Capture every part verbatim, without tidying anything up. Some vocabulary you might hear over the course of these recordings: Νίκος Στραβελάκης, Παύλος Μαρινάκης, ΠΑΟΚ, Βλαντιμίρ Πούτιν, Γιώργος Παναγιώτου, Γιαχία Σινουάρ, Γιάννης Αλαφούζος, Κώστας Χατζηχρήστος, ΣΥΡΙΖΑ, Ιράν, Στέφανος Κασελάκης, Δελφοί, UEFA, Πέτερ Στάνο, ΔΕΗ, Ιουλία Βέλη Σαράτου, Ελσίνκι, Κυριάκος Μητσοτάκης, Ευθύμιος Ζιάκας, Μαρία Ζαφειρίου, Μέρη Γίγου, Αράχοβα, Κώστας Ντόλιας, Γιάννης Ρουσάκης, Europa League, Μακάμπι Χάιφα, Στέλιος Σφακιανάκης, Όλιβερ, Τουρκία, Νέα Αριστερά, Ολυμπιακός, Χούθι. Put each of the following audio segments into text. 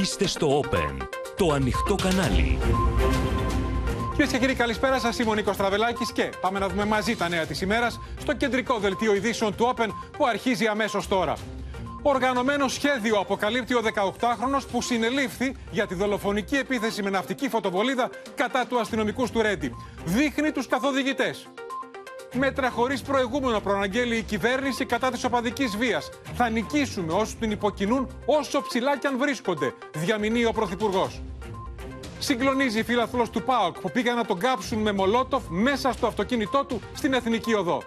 Είστε στο Open, το ανοιχτό κανάλι. Κυρίες και κύριοι, καλησπέρα σας. Είμαι ο Νίκος Στραβελάκης και πάμε να δούμε μαζί τα νέα της ημέρας στο κεντρικό δελτίο ειδήσεων του Open που αρχίζει αμέσως τώρα. Οργανωμένο σχέδιο αποκαλύπτει ο δεκαοκτάχρονος που συνελήφθη για τη δολοφονική επίθεση με ναυτική φωτοβολίδα κατά του αστυνομικού του Ρέντι. Δείχνει τους καθοδηγητές. Μέτρα χωρίς προηγούμενο προαναγγέλει η κυβέρνηση κατά της οπαδικής βίας. Θα νικήσουμε όσους την υποκινούν, όσο ψηλά κι αν βρίσκονται, διαμηνεί ο Πρωθυπουργός. Συγκλονίζει φίλαθλος του ΠΑΟΚ που πήγαν να τον κάψουν με μολότοφ μέσα στο αυτοκίνητό του στην Εθνική Οδό.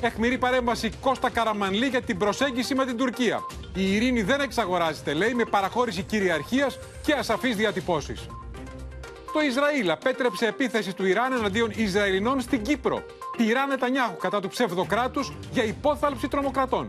Αιχμηρή παρέμβαση Κώστα Καραμανλή για την προσέγγιση με την Τουρκία. Η ειρήνη δεν εξαγοράζεται, λέει, με παραχώρηση κυριαρχίας και ασαφείς διατυπώσεις. Το Ισραήλ απέτρεψε επίθεση του Ιράν εναντίον Ισραηλινών στην Κύπρο. Τυρά Νετανιάχου κατά του ψευδοκράτους για υπόθαλψη τρομοκρατών.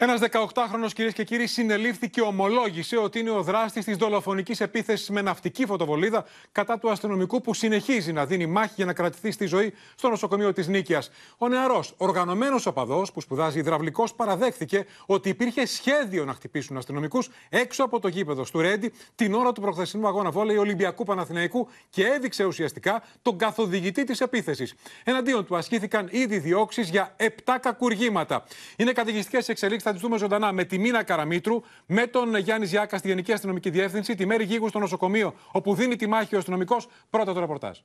Ένας δεκαοκτάχρονος, κυρίες και κύριοι, συνελήφθη και ομολόγησε ότι είναι ο δράστης της δολοφονικής επίθεσης με ναυτική φωτοβολίδα κατά του αστυνομικού που συνεχίζει να δίνει μάχη για να κρατηθεί στη ζωή στο νοσοκομείο της Νίκαιας. Ο νεαρός, οργανωμένος οπαδός που σπουδάζει υδραυλικός, παραδέχθηκε ότι υπήρχε σχέδιο να χτυπήσουν αστυνομικούς έξω από το γήπεδο του Ρέντι την ώρα του προχθεσινού αγώνα βόλεϊ Ολυμπιακού Παναθηναϊκού και έδειξε ουσιαστικά τον καθοδηγητή της επίθεσης. Εναντίον του ασκήθηκαν ήδη διώξεις για επτά κακουργήματα. Είναι καταιγιστικές εξελίξεις. Θα τις δούμε ζωντανά με τη Μίνα Καραμίτρου, με τον Γιάννη Ζιάκα στη Γενική Αστυνομική Διεύθυνση, τη Μέρη Γίγου στο νοσοκομείο, όπου δίνει τη μάχη ο αστυνομικός. Πρώτα το ρεπορτάζ.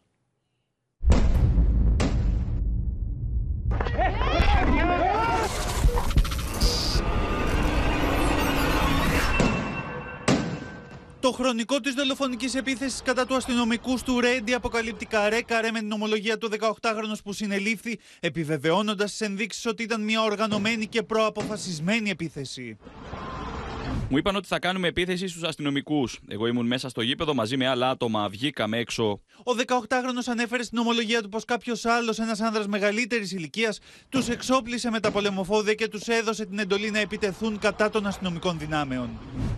Το χρονικό της δολοφονικής επίθεσης κατά του αστυνομικού του Ρέντι αποκαλύπτει καρέ καρέ με την ομολογία του δεκαοκτάχρονος που συνελήφθη, επιβεβαιώνοντας τις ενδείξεις ότι ήταν μια οργανωμένη και προαποφασισμένη επίθεση. Μου είπαν ότι θα κάνουμε επίθεση στους αστυνομικούς. Εγώ ήμουν μέσα στο γήπεδο μαζί με άλλα άτομα. Βγήκαμε έξω. Ο δεκαοκτάχρονος ανέφερε στην ομολογία του πως κάποιος άλλος, ένας άνδρας μεγαλύτερης ηλικίας, τους εξόπλισε με τα πολεμοφόδια και τους έδωσε την εντολή να επιτεθούν κατά των αστυνομικών δυνάμεων.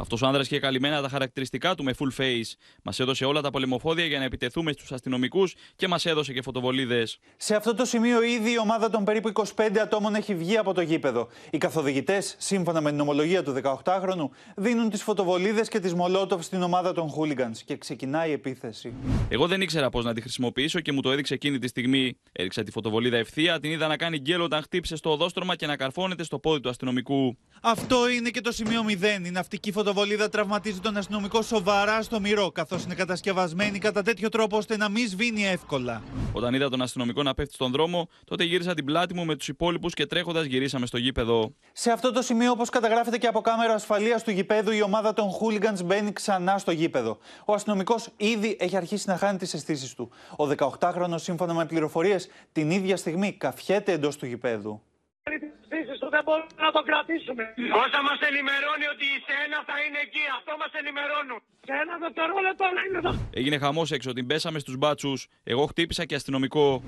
Αυτός ο άνδρας είχε καλυμμένα τα χαρακτηριστικά του με full face. Μας έδωσε όλα τα πολεμοφόδια για να επιτεθούμε στους αστυνομικούς και μας έδωσε και φωτοβολίδες. Σε αυτό το σημείο, ήδη η ομάδα των περίπου είκοσι πέντε ατόμων έχει βγει από το γήπεδο. Οι καθοδηγητές, σύμφωνα με την ομολογία του δεκαοκτάχρονου, δίνουν τις φωτοβολίδες και τις μολότοφ στην ομάδα των χούλιγκανς και ξεκινάει η επίθεση. Εγώ δεν ήξερα πώς να τη χρησιμοποιήσω και μου το έδειξε εκείνη τη στιγμή. Έριξα τη φωτοβολίδα ευθεία, την είδα να κάνει γκέλο όταν χτύπησε στο οδόστρωμα και να καρφώνεται στο πόδι του αστυνομικού. Αυτό είναι και το σημείο μηδέν. Η ναυτική φωτοβολίδα τραυματίζει τον αστυνομικό σοβαρά στο μυρό, καθώς είναι κατασκευασμένη κατά τέτοιο τρόπο ώστε να μην σβήνει εύκολα. Όταν είδα τον αστυνομικό να πέφτει στον δρόμο, τότε γύρισα την πλάτη μου με τους υπόλοιπους και τρέχοντας γυρίσαμε στο γήπεδο. Σε αυτό το σημείο, όπως καταγράφεται και από κάμερα ασφαλείας του γηπέδου, η ομάδα των χούλιγκανς μπαίνει ξανά στο γήπεδο. Ο αστυνομικός ήδη έχει αρχίσει να χάνει τις αισθήσεις του. Ο δεκαοκτάχρονος, σύμφωνα με πληροφορίες, την ίδια στιγμή καφιέται εντός του γηπέδου. Δεν μπορούμε να το κρατήσουμε. Όσα μας ενημερώνει ότι σε ένα θα είναι εκεί, αυτό μας ενημερώνουν. Σε ένα δευτερόλεπτο όλα είναι εδώ. Έγινε χαμός έξω, την πέσαμε στους μπάτσους. Εγώ χτύπησα και αστυνομικό.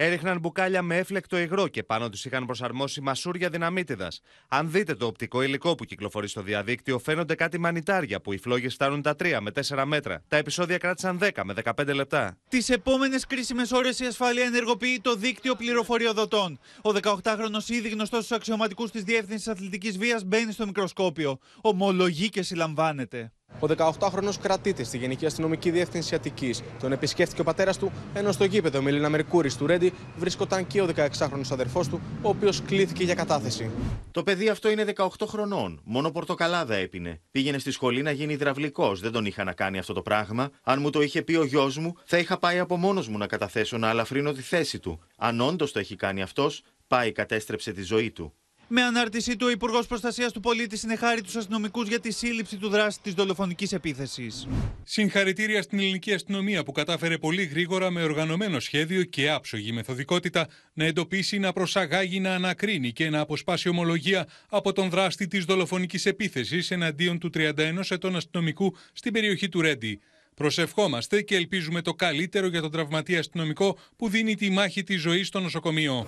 Έριχναν μπουκάλια με έφλεκτο υγρό και πάνω τους είχαν προσαρμόσει μασούρια δυναμίτιδας. Αν δείτε το οπτικό υλικό που κυκλοφορεί στο διαδίκτυο, φαίνονται κάτι μανιτάρια που οι φλόγες φτάνουν τα τρία με τέσσερα μέτρα. Τα επεισόδια κράτησαν δέκα με δεκαπέντε λεπτά. Τις επόμενες κρίσιμες ώρες η ασφάλεια ενεργοποιεί το δίκτυο πληροφοριοδοτών. Ο δεκαοκτάχρονος, ήδη γνωστός στους αξιωματικούς της Διεύθυνσης Αθλητικής Βίας, μπαίνει στο μικροσκόπιο. Ομολογεί και συλλαμβάνεται. Ο δεκαοκτάχρονος κρατείται στη Γενική Αστυνομική Διεύθυνση Αττικής. Τον επισκέφθηκε ο πατέρας του, ενώ στο γήπεδο Μελίνα Μερκούρη του Ρέντι βρίσκονταν και ο δεκαεξάχρονος αδερφός του, ο οποίος κλήθηκε για κατάθεση. Το παιδί αυτό είναι δεκαοκτώ χρονών. Μόνο πορτοκαλάδα έπινε. Πήγαινε στη σχολή να γίνει υδραυλικός. Δεν τον είχα να κάνει αυτό το πράγμα. Αν μου το είχε πει ο γιος μου, θα είχα πάει από μόνος μου να καταθέσω, να αλαφρύνω τη θέση του. Αν όντως το έχει κάνει αυτός, πάει κατέστρεψε τη ζωή του. Με ανάρτησή του, ο Υπουργός Προστασίας του Πολίτη συνεχάρει τους αστυνομικούς για τη σύλληψη του δράστη της δολοφονικής επίθεσης. Συγχαρητήρια στην ελληνική αστυνομία που κατάφερε πολύ γρήγορα, με οργανωμένο σχέδιο και άψογη μεθοδικότητα, να εντοπίσει, να προσαγάγει, να ανακρίνει και να αποσπάσει ομολογία από τον δράστη της δολοφονικής επίθεσης εναντίον του τριάντα ενός ετών αστυνομικού στην περιοχή του Ρέντι. Προσευχόμαστε και ελπίζουμε το καλύτερο για τον τραυματία αστυνομικό που δίνει τη μάχη της ζωής στο νοσοκομείο.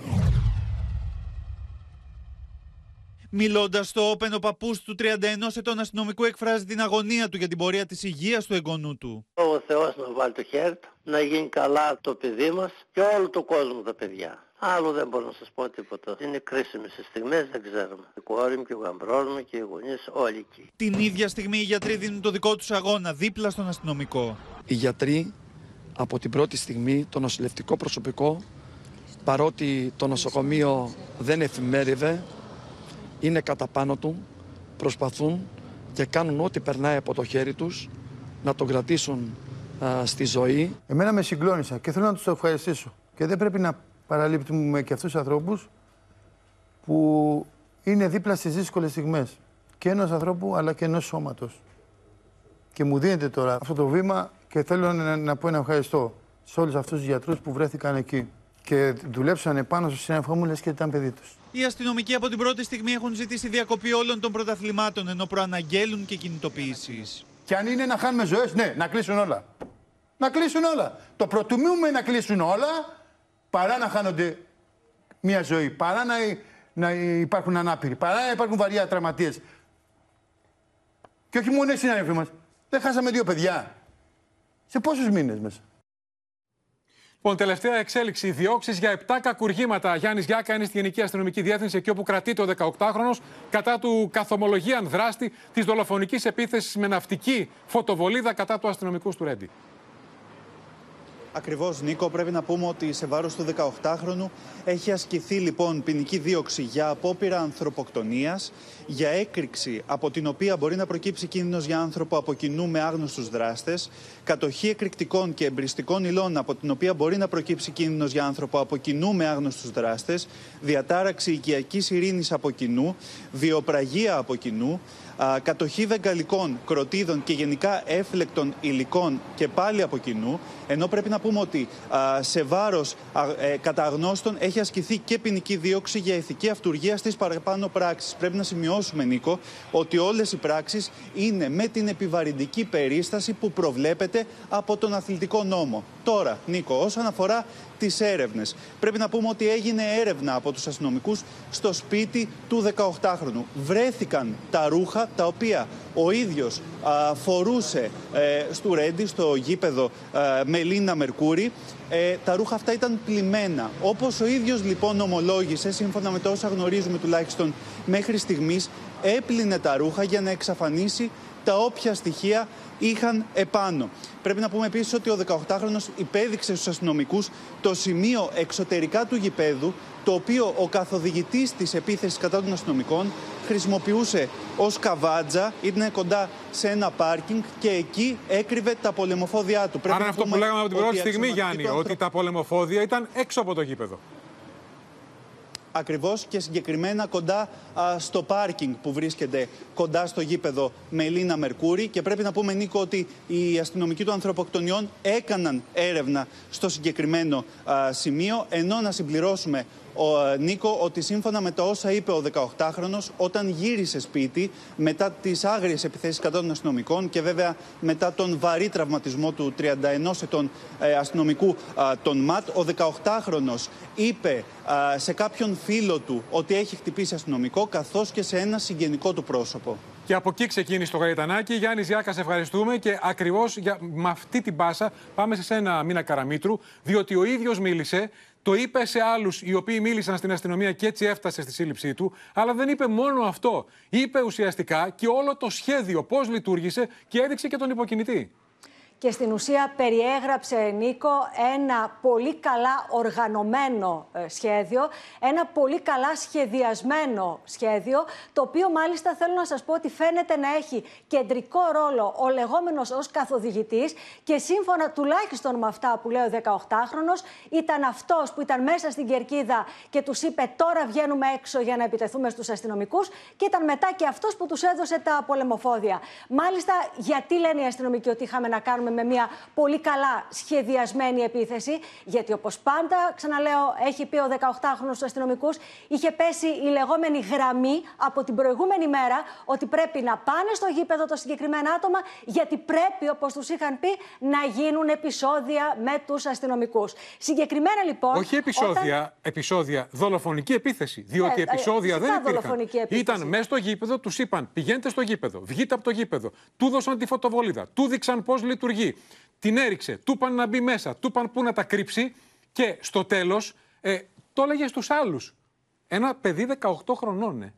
Μιλώντας στο Open, ο παππούς του τριάντα ενός ετών αστυνομικού εκφράζει την αγωνία του για την πορεία της υγείας του εγγονού του. Ο Θεός μας βάλει το χέρι του. να γίνει καλά το παιδί μας και όλο το κόσμο τα παιδιά. Άλλο δεν μπορώ να σας πω τίποτα. Είναι κρίσιμες οι στιγμές, δεν ξέρουμε. Η κόρη μου και ο γαμπρός μου και οι γονείς, όλοι εκεί. Την ίδια στιγμή οι γιατροί δίνουν το δικό τους αγώνα δίπλα στον αστυνομικό. Οι γιατροί από την πρώτη στιγμή, το νοσηλευτικό προσωπικό, παρότι το νοσοκομείο δεν εφημέριβε, είναι κατά πάνω του, προσπαθούν και κάνουν ό,τι περνάει από το χέρι τους να τον κρατήσουν α, στη ζωή. Εμένα με συγκλώνησα και θέλω να τους ευχαριστήσω. Και δεν πρέπει να παραλείπτουμε και αυτούς τους ανθρώπους που είναι δίπλα στις δύσκολες στιγμές. Και ενός ανθρώπου αλλά και ενός σώματος. Και μου δίνεται τώρα αυτό το βήμα και θέλω να, να πω ένα ευχαριστώ σε όλους αυτούς τους γιατρούς που βρέθηκαν εκεί. Και δουλέψανε πάνω στο συνέφο μου, λες και ήταν παιδί τους. Οι αστυνομικοί από την πρώτη στιγμή έχουν ζητήσει διακοπή όλων των πρωταθλημάτων, ενώ προαναγγέλουν και κινητοποιήσεις. Και αν είναι να χάνουμε ζωές, ναι, να κλείσουν όλα. Να κλείσουν όλα. Το προτιμούμε να κλείσουν όλα, παρά να χάνονται μια ζωή, παρά να, να υπάρχουν ανάπηροι, παρά να υπάρχουν βαριά τραυματίες. Και όχι μόνο οι συνάδελφοι μας. Δεν χάσαμε δύο παιδιά. Σε πόσους μήνες μέσα. Λοιπόν, τελευταία εξέλιξη. Διώξεις για επτά κακουργήματα. Γιάννης Ζιάκα είναι στη Γενική Αστυνομική Διεύθυνση, εκεί όπου κρατεί το δεκαοκτάχρονος, κατά του καθομολογίαν δράστη της δολοφονικής επίθεσης με ναυτική φωτοβολίδα κατά του αστυνομικού του Ρέντι. Ακριβώς, Νίκο, πρέπει να πούμε ότι σε βάρος του δεκαοκτάχρονου έχει ασκηθεί λοιπόν ποινική δίωξη για απόπειρα ανθρωποκτονίας, για έκρηξη από την οποία μπορεί να προκύψει κίνδυνος για άνθρωπο από κοινού με άγνωστους δράστες, κατοχή εκρηκτικών και εμπριστικών υλών από την οποία μπορεί να προκύψει κίνδυνος για άνθρωπο από κοινού με άγνωστους δράστες, διατάραξη οικιακής ειρήνης από κοινού, βιοπραγία από κοινού, κατοχή βεγγαλικών, κροτίδων και γενικά έφλεκτων υλικών και πάλι από κοινού, ενώ πρέπει να πούμε ότι α, σε βάρος α, ε, κατά αγνώστων έχει ασκηθεί και ποινική δίωξη για ηθική αυτουργία στις παραπάνω πράξεις. Πρέπει να σημειώσουμε, Νίκο, ότι όλες οι πράξεις είναι με την επιβαρυντική περίσταση που προβλέπεται από τον αθλητικό νόμο. Τώρα, Νίκο, όσον αφορά τις έρευνες, πρέπει να πούμε ότι έγινε έρευνα από τους αστυνομικούς στο σπίτι του δεκαοκτάχρονου. Βρέθηκαν τα ρούχα τα οποία ο ίδιος α, φορούσε ε, στο Ρέντι, στο γήπεδο ε, Μελίνα Μερκούρη. Ε, τα ρούχα αυτά ήταν πλημμένα. Όπως ο ίδιος λοιπόν ομολόγησε, σύμφωνα με τα όσα γνωρίζουμε τουλάχιστον μέχρι στιγμής, έπλυνε τα ρούχα για να εξαφανίσει τα όποια στοιχεία είχαν επάνω. Πρέπει να πούμε επίσης ότι ο δεκαοκτάχρονος υπέδειξε στους αστυνομικούς το σημείο εξωτερικά του γηπέδου, το οποίο ο καθοδηγητής της επίθεσης κατά των αστυνομικών χρησιμοποιούσε ως καβάντζα, ήταν κοντά σε ένα πάρκινγκ και εκεί έκρυβε τα πολεμοφόδια του. Άρα αυτό που λέγαμε από την πρώτη στιγμή, Γιάννη, άνθρω... ότι τα πολεμοφόδια ήταν έξω από το γήπεδο. Ακριβώς και συγκεκριμένα κοντά α, στο πάρκινγκ που βρίσκεται κοντά στο γήπεδο Μελίνα Μερκούρη. Και πρέπει να πούμε, Νίκο, ότι οι αστυνομικοί των ανθρωποκτονιών έκαναν έρευνα στο συγκεκριμένο α, σημείο. Ενώ να συμπληρώσουμε, ο, Νίκο, ότι σύμφωνα με τα όσα είπε ο δεκαοκτάχρονος, όταν γύρισε σπίτι μετά τις άγριες επιθέσεις κατά των αστυνομικών και βέβαια μετά τον βαρύ τραυματισμό του τριάντα ενός ετών ε, αστυνομικού α, τον ΜΑΤ, ο δεκαοκτάχρονος είπε α, σε κάποιον φίλο του ότι έχει χτυπήσει αστυνομικό, καθώς και σε ένα συγγενικό του πρόσωπο. Και από εκεί ξεκίνησε το γαϊτανάκι. Γιάννη Ζιάκα, σε ευχαριστούμε. Και ακριβώς με αυτή την πάσα πάμε σε σένα, Μίνα Καραμίτρου, διότι ο ίδιος μίλησε. Το είπε σε άλλους οι οποίοι μίλησαν στην αστυνομία και έτσι έφτασε στη σύλληψή του. Αλλά δεν είπε μόνο αυτό. Είπε ουσιαστικά και όλο το σχέδιο, πώς λειτουργήσε και έδειξε και τον υποκινητή. Και στην ουσία περιέγραψε, Νίκο, ένα πολύ καλά οργανωμένο σχέδιο, ένα πολύ καλά σχεδιασμένο σχέδιο, το οποίο μάλιστα θέλω να σας πω ότι φαίνεται να έχει κεντρικό ρόλο ο λεγόμενος ως καθοδηγητής και σύμφωνα τουλάχιστον με αυτά που λέει ο δεκαοκτάχρονος, ήταν αυτός που ήταν μέσα στην κερκίδα και τους είπε τώρα βγαίνουμε έξω για να επιτεθούμε στους αστυνομικούς και ήταν μετά και αυτός που τους έδωσε τα πολεμοφόδια. Μάλιστα, γιατί λένε οι αστυνομικοί ότι είχαμε να κάνουμε με μια πολύ καλά σχεδιασμένη επίθεση, γιατί όπως πάντα, ξαναλέω, έχει πει ο δεκαοκτάχρονος στους αστυνομικούς, είχε πέσει η λεγόμενη γραμμή από την προηγούμενη μέρα ότι πρέπει να πάνε στο γήπεδο τα συγκεκριμένα άτομα, γιατί πρέπει, όπως τους είχαν πει, να γίνουν επεισόδια με τους αστυνομικούς. Συγκεκριμένα λοιπόν. Όχι επεισόδια, όταν... επεισόδια, δολοφονική επίθεση. Διότι ε, επεισόδια ε, δεν υπήρχαν. Ήταν μέσα στο γήπεδο, τους είπαν πηγαίνετε στο γήπεδο, βγείτε από το γήπεδο. Του δώσαν τη φωτοβολίδα, του δείξαν πώς λειτουργεί. την έριξε, του είπαν να μπει μέσα, του είπαν πού να τα κρύψει και στο τέλος ε, το έλεγε στους άλλους. Ένα παιδί δεκαοκτώ χρονών ναι,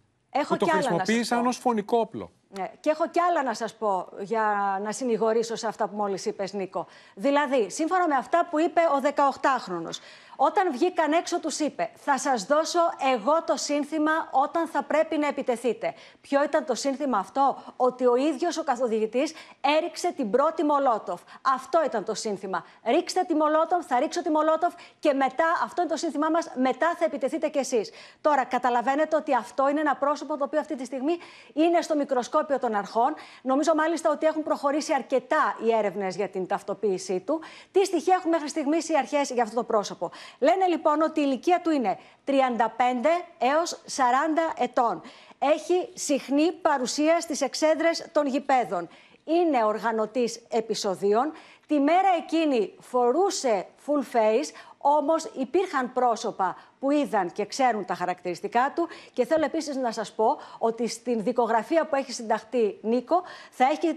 που το χρησιμοποίησαν ως φωνικό όπλο. Ναι. Και έχω κι άλλα να σας πω για να συνηγορήσω σε αυτά που μόλις είπες, Νίκο. Δηλαδή, σύμφωνα με αυτά που είπε ο δεκαοκτάχρονος, όταν βγήκαν έξω τους είπε «Θα σας δώσω εγώ το σύνθημα όταν θα πρέπει να επιτεθείτε». Ποιο ήταν το σύνθημα αυτό? Ότι ο ίδιος ο καθοδηγητής έριξε την πρώτη μολότοφ. Αυτό ήταν το σύνθημα. Ρίξτε τη μολότοφ, θα ρίξω τη μολότοφ και μετά, αυτό είναι το σύνθημά μας, μετά θα επιτεθείτε κι εσείς. Τώρα, καταλαβαίνετε ότι αυτό είναι ένα πρόσωπο το οποίο αυτή τη στιγμή είναι στο μικροσκόπιο των αρχών. Νομίζω μάλιστα ότι έχουν προχωρήσει αρκετά οι έρευνες για την ταυτοποίησή του. Τι στοιχεία έχουν μέχρι στιγμής οι αρχές για αυτό το πρόσωπο? Λένε λοιπόν ότι η ηλικία του είναι τριάντα πέντε έως σαράντα ετών. Έχει συχνή παρουσία στις εξέδρες των γηπέδων. Είναι οργανωτής επεισοδίων. Τη μέρα εκείνη φορούσε full face, όμως υπήρχαν πρόσωπα που είδαν και ξέρουν τα χαρακτηριστικά του. Και θέλω επίσης να σας πω ότι στην δικογραφία που έχει συνταχθεί, Νίκο, θα έχει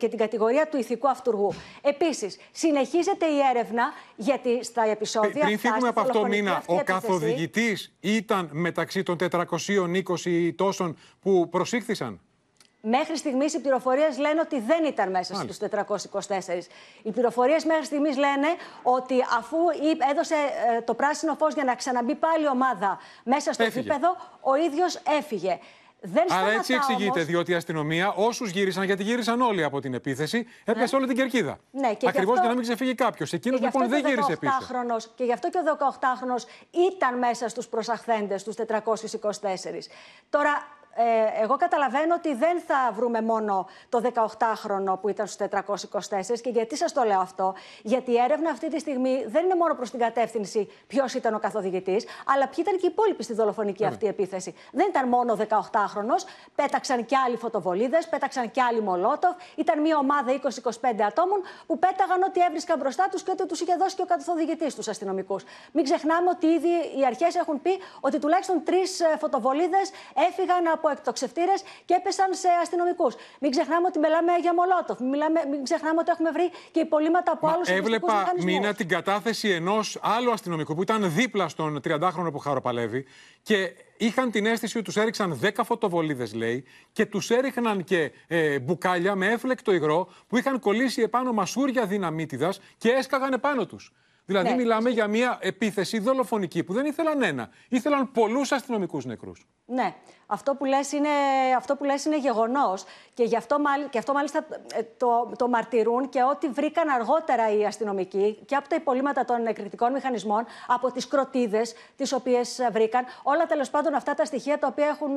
και την κατηγορία του ηθικού αυτουργού. Επίσης, συνεχίζεται η έρευνα γιατί στα επεισόδια. Πρι, πριν φύγουμε από αυτό, Μίνα, ο καθοδηγητής ήταν μεταξύ των τετρακοσίων είκοσι τόσων που προσήχθησαν. Μέχρι στιγμής οι πληροφορίες λένε ότι δεν ήταν μέσα στους τετρακόσιους είκοσι τέσσερις. Οι πληροφορίες μέχρι στιγμής λένε ότι αφού έδωσε το πράσινο φως για να ξαναμπεί πάλι η ομάδα μέσα στο γήπεδο, ο ίδιος έφυγε. Δεν Αλλά έτσι εξηγείται, όμως... διότι η αστυνομία, όσους γύρισαν, γιατί γύρισαν όλοι από την επίθεση, έπεσε ναι. όλη την κερκίδα. Ναι, ακριβώς αυτό... για να μην ξεφύγει κάποιος. Εκείνος λοιπόν δεν γύρισε πίσω. Και γι' αυτό και ο δεκαοκτάχρονος ήταν μέσα στους προσαχθέντες, στους τετρακόσιους είκοσι τέσσερις. Τώρα. Εγώ καταλαβαίνω ότι δεν θα βρούμε μόνο το δεκαοκτάχρονο που ήταν στους τετρακόσιους είκοσι τέσσερις. Και γιατί σας το λέω αυτό? Γιατί η έρευνα αυτή τη στιγμή δεν είναι μόνο προς την κατεύθυνση ποιος ήταν ο καθοδηγητής, αλλά ποιοι ήταν και οι υπόλοιποι στη δολοφονική Άρα. αυτή επίθεση. Δεν ήταν μόνο ο δεκαοκτάχρονος, πέταξαν και άλλοι φωτοβολίδες, πέταξαν και άλλοι μολότοφ. Ήταν μια ομάδα είκοσι με είκοσι πέντε ατόμων που πέταγαν ό,τι έβρισκαν μπροστά τους και ό,τι τους είχε δώσει και ο καθοδηγητής στους αστυνομικούς. Μην ξεχνάμε ότι ήδη οι αρχές έχουν πει ότι τουλάχιστον τρεις φωτοβολίδες έφυγαν από εκτοξευτήρες και έπεσαν σε αστυνομικούς. Μην ξεχνάμε ότι μιλάμε για μολότοφ. Μιλάμε, μην ξεχνάμε ότι έχουμε βρει και υπολείμματα από άλλους αστυνομικούς μηχανισμούς. Έβλεπα, Μίνα, την κατάθεση ενός άλλου αστυνομικού που ήταν δίπλα στον τριαντάχρονο που χαροπαλεύει και είχαν την αίσθηση ότι τους έριξαν δέκα φωτοβολίδες, λέει, και τους έριχναν και ε, μπουκάλια με έφλεκτο υγρό που είχαν κολλήσει επάνω μασούρια δυναμίτιδας και έσκαγαν επάνω τους. Δηλαδή, ναι. μιλάμε για μια επίθεση δολοφονική που δεν ήθελαν ένα. Ήθελαν πολλούς αστυνομικούς νεκρούς. Ναι. Αυτό που λες είναι, αυτό που λες είναι γεγονός. Και γι' αυτό, και αυτό μάλιστα το, το μαρτυρούν και ό,τι βρήκαν αργότερα οι αστυνομικοί και από τα υπολείμματα των εκρηκτικών μηχανισμών, από τις κροτίδες τις οποίες βρήκαν. Όλα τέλος πάντων αυτά τα στοιχεία τα οποία έχουν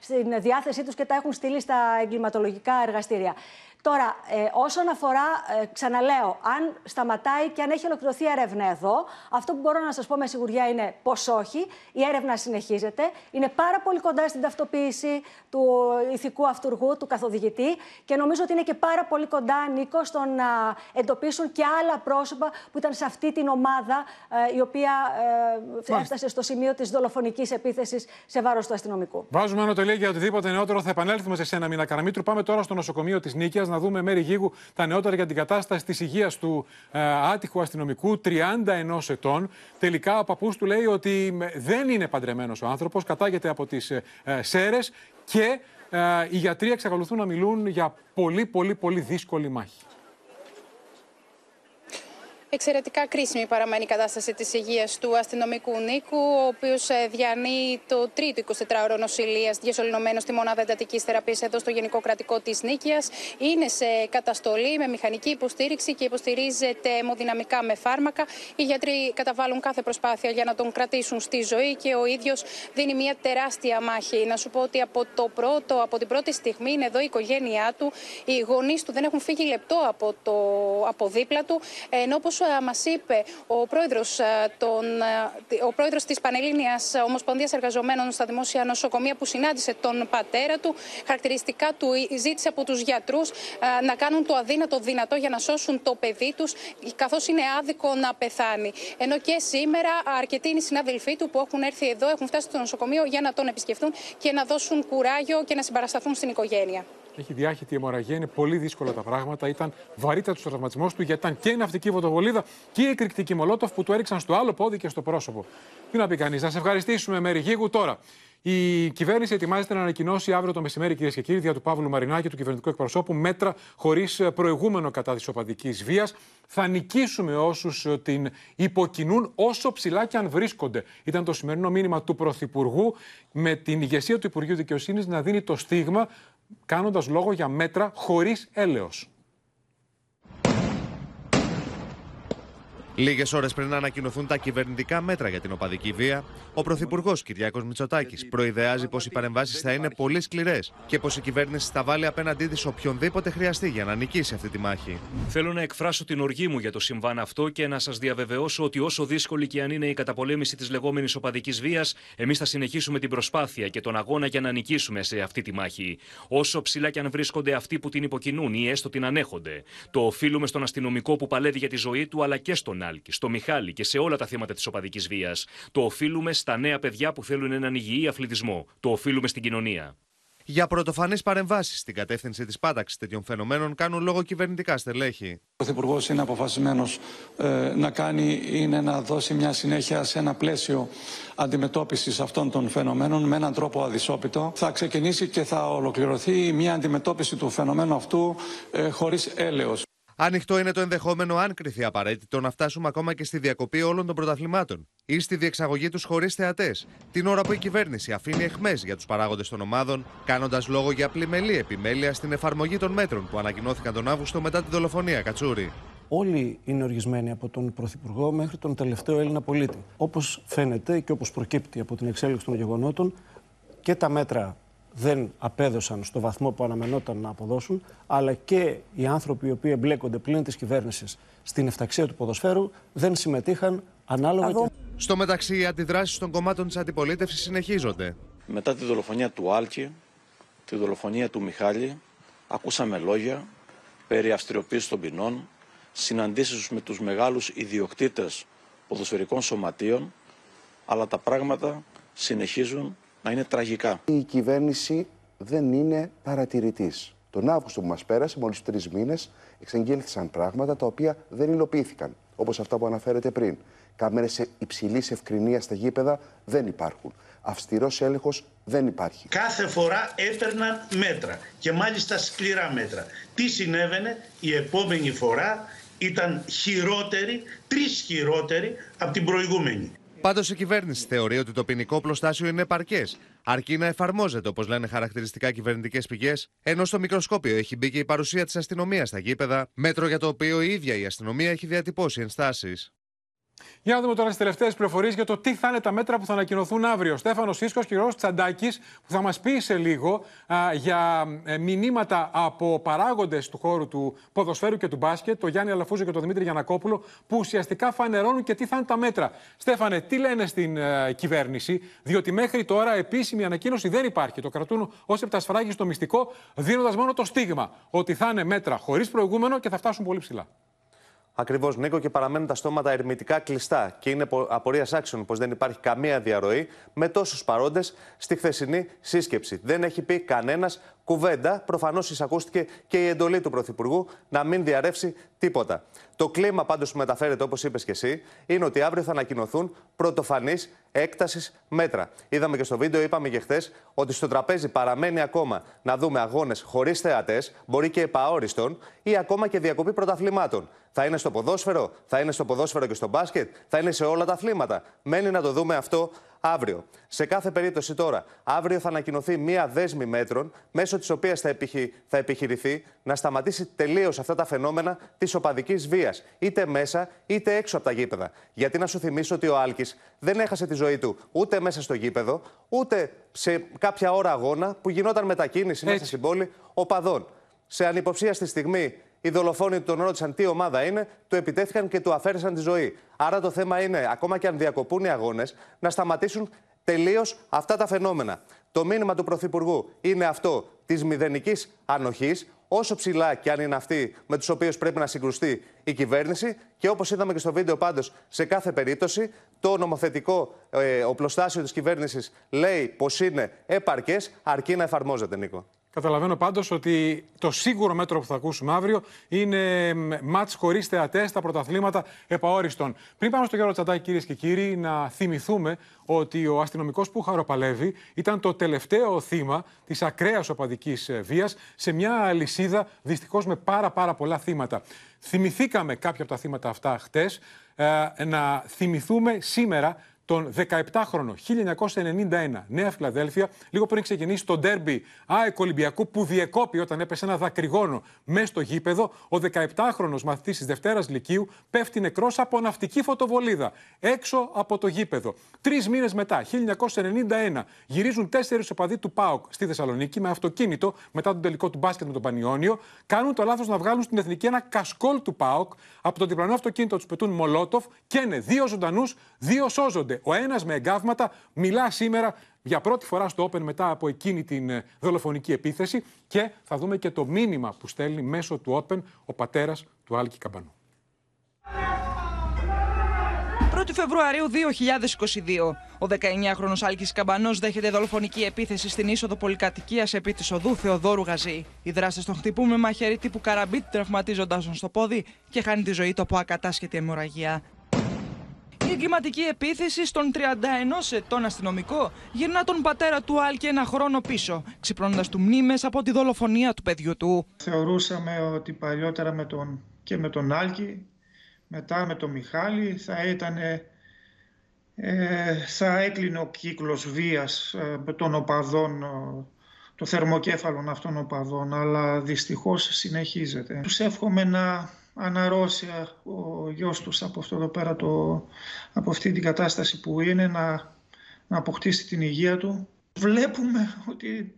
στην διάθεσή τους και τα έχουν στείλει στα εγκληματολογικά εργαστήρια. Τώρα, ε, όσον αφορά, ε, ξαναλέω, αν σταματάει και αν έχει ολοκληρωθεί η έρευνα εδώ, αυτό που μπορώ να σας πω με σιγουριά είναι πως όχι. Η έρευνα συνεχίζεται. Είναι πάρα πολύ κοντά στην ταυτοποίηση του ηθικού αυτουργού, του καθοδηγητή. Και νομίζω ότι είναι και πάρα πολύ κοντά, Νίκο, στο να εντοπίσουν και άλλα πρόσωπα που ήταν σε αυτή την ομάδα, ε, η οποία ε, έφτασε στο σημείο της δολοφονικής επίθεσης σε βάρος του αστυνομικού. Βάζουμε ένα τελεία για οτιδήποτε νεότερο. Θα επανέλθουμε σε σένα, Μίνα Καραμίτρου. Πάμε τώρα στο νοσοκομείο της Νίκαιας. Να δούμε, Μέρη Γίγου, τα νεότερα για την κατάσταση της υγείας του ε, άτυχου αστυνομικού τριάντα ενός ετών. Τελικά ο παππούς του λέει ότι δεν είναι παντρεμένος ο άνθρωπος, κατάγεται από τις ε, ε, Σέρες και ε, ε, οι γιατροί εξακολουθούν να μιλούν για πολύ πολύ πολύ δύσκολη μάχη. Εξαιρετικά κρίσιμη παραμένει η κατάσταση της υγείας του αστυνομικού Νίκου, ο οποίος διανύει το τρίτο εικοσιτετράωρο νοσηλείας, διασωληνωμένος στη μονάδα εντατικής θεραπείας εδώ στο Γενικό Κρατικό της Νίκαιας. Είναι σε καταστολή με μηχανική υποστήριξη και υποστηρίζεται αιμοδυναμικά με φάρμακα. Οι γιατροί καταβάλουν κάθε προσπάθεια για να τον κρατήσουν στη ζωή και ο ίδιος δίνει μια τεράστια μάχη. Να σου πω ότι από, το πρώτο, από την πρώτη στιγμή είναι εδώ η οικογένειά του. Οι γονείς του δεν έχουν φύγει λεπτό από, το, από δίπλα του. Ενώ μας είπε ο πρόεδρος, τον, ο πρόεδρος της Πανελλήνιας Ομοσπονδίας Εργαζομένων στα Δημόσια Νοσοκομεία που συνάντησε τον πατέρα του, χαρακτηριστικά του ζήτησε από τους γιατρούς να κάνουν το αδύνατο δυνατό για να σώσουν το παιδί τους, καθώς είναι άδικο να πεθάνει. Ενώ και σήμερα αρκετοί είναι οι συνάδελφοί του που έχουν έρθει εδώ, έχουν φτάσει στο νοσοκομείο για να τον επισκεφθούν και να δώσουν κουράγιο και να συμπαρασταθούν στην οικογένεια. Έχει διάχυτη αιμορραγία, είναι πολύ δύσκολα τα πράγματα. Ήταν βαρύτατος ο τραυματισμός του, γιατί ήταν και η ναυτική βοτοβολίδα και η εκρηκτική μολότοφ που του έριξαν στο άλλο πόδι και στο πρόσωπο. Τι να πει κανείς, να σε ευχαριστήσουμε, Μέρη Γίγου. Τώρα, η κυβέρνηση ετοιμάζεται να ανακοινώσει αύριο το μεσημέρι, κυρίες και κύριοι, δια του Παύλου Μαρινάκη και του κυβερνητικού εκπροσώπου, μέτρα χωρίς προηγούμενο κατά της οπαδικής βίας. Θα νικήσουμε όσους την υποκινούν, όσο ψηλά και αν βρίσκονται. Ήταν το σημερινό μήνυμα του Πρωθυπουργού, με την ηγεσία του Υπουργείου Δικαιοσύνης να δίνει το στίγμα, κάνοντας λόγο για μέτρα χωρίς έλεος. Λίγες ώρες πριν να ανακοινωθούν τα κυβερνητικά μέτρα για την οπαδική βία, ο Πρωθυπουργός Κυριάκος Μητσοτάκης προειδεάζει πως οι παρεμβάσεις θα είναι πολύ σκληρές και πως η κυβέρνηση θα βάλει απέναντί της οποιονδήποτε χρειαστεί για να νικήσει αυτή τη μάχη. Θέλω να εκφράσω την οργή μου για το συμβάν αυτό και να σας διαβεβαιώσω ότι όσο δύσκολη και αν είναι η καταπολέμηση της λεγόμενης οπαδικής βίας, εμείς θα συνεχίσουμε την προσπάθεια και τον αγώνα για να νικήσουμε σε αυτή τη μάχη. Όσο ψηλά και αν βρίσκονται αυτοί που την υποκινούν ή έστω την ανέχονται. Το οφείλουμε στον αστυνομικό που παλεύει για τη ζωή του, αλλά και στον Άλκη, στο Μιχάλη και σε όλα τα θύματα της οπαδικής βίας. Το οφείλουμε στα νέα παιδιά που θέλουν έναν υγιή αθλητισμό. Το οφείλουμε στην κοινωνία. Για πρωτοφανείς παρεμβάσεις στην κατεύθυνση της πάταξης τέτοιων φαινομένων κάνουν λόγο κυβερνητικά στελέχη. Ο Πρωθυπουργός είναι αποφασισμένος ε, να κάνει, είναι να δώσει μια συνέχεια σε ένα πλαίσιο αντιμετώπισης αυτών των φαινομένων με έναν τρόπο αδυσόπιτο. Θα ξεκινήσει και θα ολοκληρωθεί μια αντιμετώπιση του φαινομένου αυτού ε, χωρίς έλεος. Ανοιχτό είναι το ενδεχόμενο, αν κριθεί απαραίτητο, να φτάσουμε ακόμα και στη διακοπή όλων των πρωταθλημάτων ή στη διεξαγωγή τους χωρίς θεατές, την ώρα που η κυβέρνηση αφήνει αιχμές για τους παράγοντες των ομάδων, κάνοντας λόγο για πλημελή επιμέλεια στην εφαρμογή των μέτρων που ανακοινώθηκαν τον Αύγουστο μετά τη δολοφονία Κατσούρη. Όλοι είναι οργισμένοι από τον Πρωθυπουργό μέχρι τον τελευταίο Έλληνα πολίτη. Όπως φαίνεται και όπως προκύπτει από την εξέλιξη των γεγονότων, και τα μέτρα δεν απέδωσαν στο βαθμό που αναμενόταν να αποδώσουν, αλλά και οι άνθρωποι οι οποίοι εμπλέκονται πλήν της κυβέρνησης στην εφταξία του ποδοσφαίρου δεν συμμετείχαν ανάλογα. Και... Στο μεταξύ, οι αντιδράσεις των κομμάτων της αντιπολίτευσης συνεχίζονται. Μετά τη δολοφονία του Άλκη, τη δολοφονία του Μιχάλη, ακούσαμε λόγια περί αυστηριοποίησης των ποινών, συναντήσεις με τους μεγάλους ιδιοκτήτες ποδοσφαιρικών σωματείων, αλλά τα πράγματα συνεχίζουν να είναι τραγικά. Η κυβέρνηση δεν είναι παρατηρητής. Τον Αύγουστο που μας πέρασε, μόλις τρεις μήνες, εξαγγέλθησαν πράγματα τα οποία δεν υλοποιήθηκαν. Όπως αυτά που αναφέρετε πριν. Κάμερες υψηλής ευκρινίας στα γήπεδα δεν υπάρχουν. Αυστηρός έλεγχος δεν υπάρχει. Κάθε φορά έπαιρναν μέτρα και μάλιστα σκληρά μέτρα. Τι συνέβαινε η επόμενη φορά? Ήταν χειρότερη, τρεις χειρότερη από την προηγούμενη. Πάντως η κυβέρνηση θεωρεί ότι το ποινικό πλωστάσιο είναι επαρκές, αρκεί να εφαρμόζεται, όπως λένε χαρακτηριστικά κυβερνητικές πηγές, ενώ στο μικροσκόπιο έχει μπει και η παρουσία της αστυνομίας στα γήπεδα, μέτρο για το οποίο η ίδια η αστυνομία έχει διατυπώσει ενστάσεις. Για να δούμε τώρα τις τελευταίες πληροφορίες για το τι θα είναι τα μέτρα που θα ανακοινωθούν αύριο. Στέφανος Κασελάκης και Γιώργος Τσαντάκης, που θα μας πει σε λίγο α, για μηνύματα από παράγοντες του χώρου του ποδοσφαίρου και του μπάσκετ, τον Γιάννη Αλαφούζο και τον Δημήτρη Γιανακόπουλο, που ουσιαστικά φανερώνουν και τι θα είναι τα μέτρα. Στέφανε, τι λένε στην α, κυβέρνηση, διότι μέχρι τώρα επίσημη ανακοίνωση δεν υπάρχει. Το κρατούν ως επτασφράγιστο μυστικό, δίνοντας μόνο το στίγμα ότι θα είναι μέτρα χωρίς προηγούμενο και θα φτάσουν πολύ ψηλά. Ακριβώς, Νίκο, και παραμένουν τα στόματα ερμητικά κλειστά και είναι απορίας άξιων πως δεν υπάρχει καμία διαρροή με τόσους παρόντες στη χθεσινή σύσκεψη. Δεν έχει πει κανένας κουβέντα. Προφανώς εισακούστηκε και η εντολή του Πρωθυπουργού να μην διαρρεύσει τίποτα. Το κλίμα πάντως που μεταφέρεται, όπως είπες και εσύ, είναι ότι αύριο θα ανακοινωθούν πρωτοφανείς έκτασης μέτρα. Είδαμε και στο βίντεο, είπαμε και χθες, ότι στο τραπέζι παραμένει ακόμα να δούμε αγώνες χωρίς θεατές, μπορεί και επαόριστον, ή ακόμα και διακοπή πρωταθλημάτων. Θα είναι στο ποδόσφαιρο, θα είναι στο ποδόσφαιρο και στο μπάσκετ, θα είναι σε όλα τα αθλήματα. Μένει να το δούμε αυτό αύριο. Σε κάθε περίπτωση τώρα, αύριο θα ανακοινωθεί μία δέσμη μέτρων, μέσω της οποίας θα, επιχει... θα επιχειρηθεί να σταματήσει τελείως αυτά τα φαινόμενα της οπαδικής βίας, είτε μέσα είτε έξω από τα γήπεδα. Γιατί να σου θυμίσω ότι ο Άλκης δεν έχασε τη ζωή του ούτε μέσα στο γήπεδο, ούτε σε κάποια ώρα αγώνα που γινόταν μετακίνηση μέσα στην πόλη οπαδών. Σε ανυποψίαστη στιγμή, οι δολοφόνοι του τον ρώτησαν τι ομάδα είναι, του επιτέθηκαν και του αφαίρεσαν τη ζωή. Άρα το θέμα είναι, ακόμα και αν διακοπούν οι αγώνες, να σταματήσουν τελείως αυτά τα φαινόμενα. Το μήνυμα του Πρωθυπουργού είναι αυτό της μηδενικής ανοχής, όσο ψηλά και αν είναι αυτοί με τους οποίους πρέπει να συγκρουστεί η κυβέρνηση. Και όπως είδαμε και στο βίντεο, πάντως, σε κάθε περίπτωση, το νομοθετικό ε, οπλοστάσιο της κυβέρνησης λέει πως είναι επαρκές, αρκεί να εφαρμόζεται, Νίκο. Καταλαβαίνω πάντως ότι το σίγουρο μέτρο που θα ακούσουμε αύριο είναι μάτς χωρίς θεατές στα πρωταθλήματα επαόριστον. Πριν πάμε στο Γιώργο Τσαντάκη, κυρίες και κύριοι, να θυμηθούμε ότι ο αστυνομικός που χαροπαλεύει ήταν το τελευταίο θύμα της ακραίας οπαδικής βίας σε μια αλυσίδα δυστυχώς με πάρα, πάρα πολλά θύματα. Θυμηθήκαμε κάποια από τα θύματα αυτά χτες. Ε, να θυμηθούμε σήμερα τον δεκαεπτάχρονο, χίλια εννιακόσια ενενήντα ένα, Νέα Φιλαδέλφια, λίγο πριν ξεκινήσει το ντέρμπι ΑΕΚ Ολυμπιακού που διεκόπη όταν έπεσε ένα δακρυγόνο μέσα στο γήπεδο. Ο δεκαεπτάχρονος μαθητής της Δευτέρας Λυκείου πέφτει νεκρός από ναυτική φωτοβολίδα, έξω από το γήπεδο. Τρεις μήνες μετά, χίλια εννιακόσια ενενήντα ένα, γυρίζουν τέσσερις οπαδοί του ΠΑΟΚ στη Θεσσαλονίκη με αυτοκίνητο μετά τον τελικό του μπάσκετ με τον Πανιόνιο. Κάνουν το λάθος να βγάλουν στην εθνική ένα κασκόλ του ΠΑΟΚ. Από το διπλανό αυτοκίνητο τους πετούν μολότοφ και είναι δύο ζωντανούς, δύο σώζονται. Ο ένας με εγκάβματα μιλά σήμερα για πρώτη φορά στο Open μετά από εκείνη την δολοφονική επίθεση και θα δούμε και το μήνυμα που στέλνει μέσω του Open ο πατέρας του Άλκη Καμπανού. πρώτη Φεβρουαρίου δύο χιλιάδες είκοσι δύο. Ο δεκαεννιάχρονος Άλκης Καμπανός δέχεται δολοφονική επίθεση στην είσοδο πολυκατοικίας επί της οδού Θεοδόρου Γαζή. Οι δράστες τον χτυπούν με μαχαίρι τύπου καραμπίτ, τραυματίζοντας τον στο πόδι και χάνει τη ζωή του από ακατάσχετη αιμορραγία. Η εγκληματική επίθεση στον τριάντα ενός ετών αστυνομικό γυρνά τον πατέρα του Άλκη ένα χρόνο πίσω, ξυπνώντας του μνήμες από τη δολοφονία του παιδιού του. Θεωρούσαμε ότι παλιότερα με τον, και με τον Άλκη, μετά με τον Μιχάλη, θα, ήταν, ε, θα έκλεινε ο κύκλος βίας ε, των οπαδών, ε, των θερμοκέφαλων αυτών οπαδών, αλλά δυστυχώς συνεχίζεται. Τους εύχομαι να αναρρώσει ο γιος τους από αυτό εδώ πέρα το, από αυτή την κατάσταση που είναι, να, να αποκτήσει την υγεία του. Βλέπουμε ότι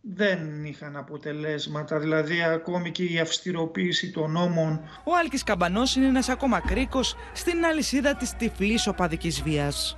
δεν είχαν αποτελέσματα, δηλαδή ακόμη και η αυστηροποίηση των νόμων. Ο Άλκης Καμπανός είναι ένας ακόμα κρίκος στην αλυσίδα της τυφλής οπαδικής βίας.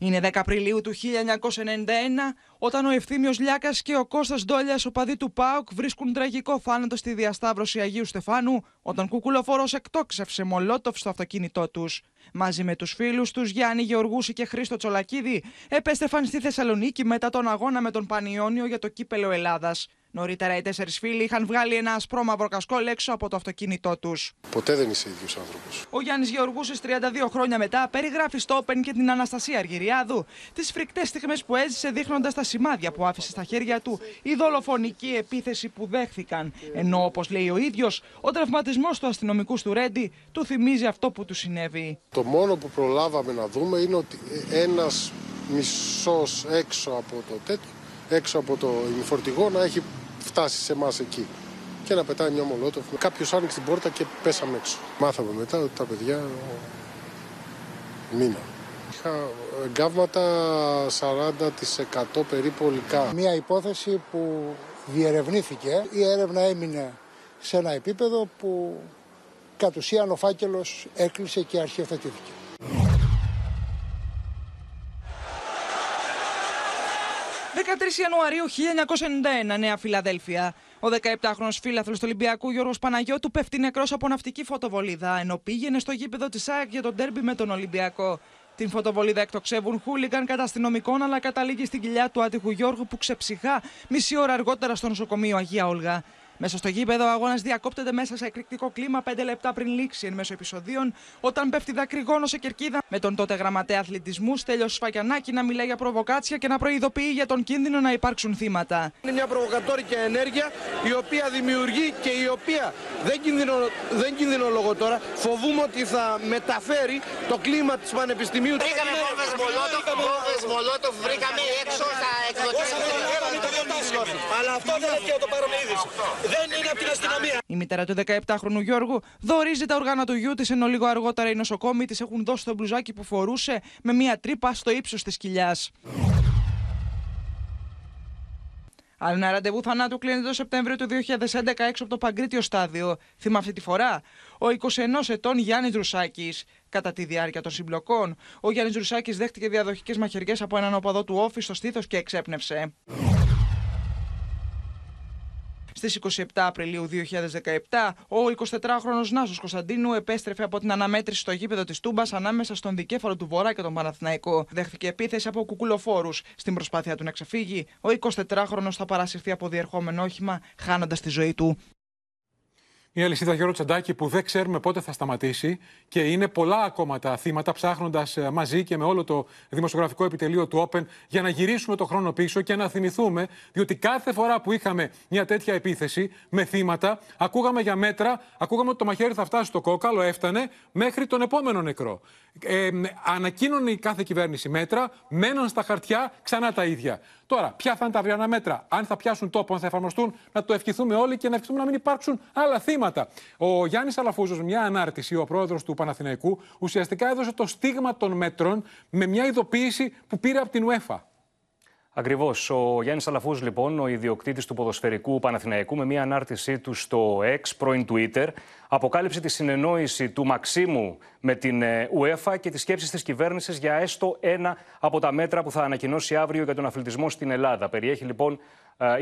Είναι δέκα Απριλίου του χίλια εννιακόσια ενενήντα ένα όταν ο Ευθύμιος Ζιάκας και ο Κώστας Ντόλιας, οπαδοί του ΠΑΟΚ, βρίσκουν τραγικό θάνατο στη διασταύρωση Αγίου Στεφάνου όταν κουκουλοφορός εκτόξευσε μολότοφ στο αυτοκίνητό τους. Μαζί με τους φίλους τους Γιάννη Γεωργούση και Χρήστο Τσολακίδη επέστρεφαν στη Θεσσαλονίκη μετά τον αγώνα με τον Πανιόνιο για το κύπελο Ελλάδας. Νωρίτερα οι τέσσερις φίλοι είχαν βγάλει ένα ασπρόμαυρο κασκόλ έξω από το αυτοκίνητό τους. Ποτέ δεν είσαι ίδιος άνθρωπος. Ο Γιάννης Γεωργούσης τριάντα δύο χρόνια μετά περιγράφει στο Open και την Αναστασία Αργυριάδου τις φρικτές στιγμές που έζησε, δείχνοντας τα σημάδια που άφησε στα χέρια του η δολοφονική επίθεση που δέχθηκαν. Ενώ, όπως λέει ο ίδιος, ο τραυματισμός του αστυνομικού του Ρέντι του θυμίζει αυτό που του συνέβη. Το μόνο που προλάβαμε να δούμε είναι ότι ένας μισός έξω από το τέτοιο, έξω από το φορτηγό, να έχει φτάσει σε εμάς εκεί και να πετάει μια μολότοφ. Κάποιος άνοιξε την πόρτα και πέσαμε έξω. Μάθαμε μετά ότι τα παιδιά μείναν. Είχα γκάβματα σαράντα τοις εκατό περίπου ολικά. Μια υπόθεση που διερευνήθηκε. Η έρευνα έμεινε σε ένα επίπεδο που κατ' ουσίαν ο φάκελος έκλεισε και αρχιοθετήθηκε. δεκατρείς Ιανουαρίου χίλια εννιακόσια ενενήντα ένα, Νέα Φιλαδέλφια. Ο δεκαεπτάχρονος φίλαθλος του Ολυμπιακού Γιώργος Παναγιώτου πέφτει νεκρός από ναυτική φωτοβολίδα, ενώ πήγαινε στο γήπεδο της ΑΕΚ για τον ντέρμπι με τον Ολυμπιακό. Την φωτοβολίδα εκτοξεύουν χούλιγκαν κατά αστυνομικών, αλλά καταλήγει στην κοιλιά του άτυχου Γιώργου που ξεψυχά μισή ώρα αργότερα στο νοσοκομείο Αγία Όλγα. Μέσα στο γήπεδο, ο αγώνας διακόπτεται μέσα σε εκρηκτικό κλίμα πέντε λεπτά πριν λήξει εν μέσω επεισοδίων, όταν πέφτει δακρυγόνο σε κερκίδα, με τον τότε γραμματέα αθλητισμού Στέλιο Σφακιανάκη να μιλάει για προβοκάτσια και να προειδοποιεί για τον κίνδυνο να υπάρξουν θύματα. Είναι μια προβοκατόρικη ενέργεια η οποία δημιουργεί και η οποία δεν, κινδυνο, δεν κινδυνολογώ τώρα. Φοβούμαι ότι θα μεταφέρει το κλίμα της Πανεπιστημίου. Βρήκαμε κόβες μολότοφ, κόβες μολότοφ, βρήκαμε έξω τα εκδοτάσματα. Αλλά αυτό δεν έφτιαξε το παρομοίδηση. Δεν είναι από την αστυνομία. Η μητέρα του δεκαεπτάχρονου Γιώργου δωρίζει τα όργανα του γιού της, ενώ λίγο αργότερα οι νοσοκόμοι της έχουν δώσει το μπλουζάκι που φορούσε με μία τρύπα στο ύψος της κοιλιάς. Αλλά ένα ραντεβού θανάτου κλείνεται το Σεπτέμβριο του δύο χιλιάδες έντεκα έξω από το Παγκρίτιο Στάδιο. Θυμά αυτή τη φορά ο είκοσι ενός ετών Γιάννης Ρουσάκης. Κατά τη διάρκεια των συμπλοκών, ο Γιάννης Ρουσάκης δέχτηκε διαδοχικές μαχαιριές από έναν οπαδό του Όφη στο στήθος και εξέπνευσε. Στις εικοστή εβδόμη Απριλίου δύο χιλιάδες δεκαεπτά, ο εικοσιτετράχρονος Νάσος Κωνσταντίνου επέστρεφε από την αναμέτρηση στο γήπεδο της Τούμπας ανάμεσα στον δικέφαλο του Βορρά και τον Παναθηναϊκό. Δέχθηκε επίθεση από κουκουλοφόρους. Στην προσπάθεια του να ξεφύγει, ο εικοσιτετράχρονος θα παρασυρθεί από διερχόμενο όχημα, χάνοντας τη ζωή του. Μια αλυσίδα, Γιώργο Τσαντάκη, που δεν ξέρουμε πότε θα σταματήσει και είναι πολλά ακόμα τα θύματα, ψάχνοντας μαζί και με όλο το δημοσιογραφικό επιτελείο του Open για να γυρίσουμε το χρόνο πίσω και να θυμηθούμε, διότι κάθε φορά που είχαμε μια τέτοια επίθεση με θύματα, ακούγαμε για μέτρα, ακούγαμε ότι το μαχαίρι θα φτάσει στο κόκαλο, έφτανε μέχρι τον επόμενο νεκρό. Ε, ανακοίνωνε η κάθε κυβέρνηση μέτρα, μέναν στα χαρτιά ξανά τα ίδια. Τώρα, ποια θα είναι τα αυριανά μέτρα, αν θα πιάσουν τόπο, αν θα εφαρμοστούν, να το ευχηθούμε όλοι και να ευχηθούμε να μην υπάρξουν άλλα θύματα. Ο Γιάννης Αλαφούζος, μια ανάρτηση, ο πρόεδρος του Παναθηναϊκού, ουσιαστικά έδωσε το στίγμα των μέτρων με μια ειδοποίηση που πήρε από την UEFA. Ακριβώς. Ο Γιάννης Αλαφούζος, λοιπόν, ο ιδιοκτήτης του ποδοσφαιρικού Παναθηναϊκού, με μια ανάρτησή του στο X, πρώην Twitter, αποκάλυψε τη συνεννόηση του Μαξίμου με την UEFA και τις σκέψεις της κυβέρνησης για έστω ένα από τα μέτρα που θα ανακοινώσει αύριο για τον αθλητισμό στην Ελλάδα. Περιέχει, λοιπόν,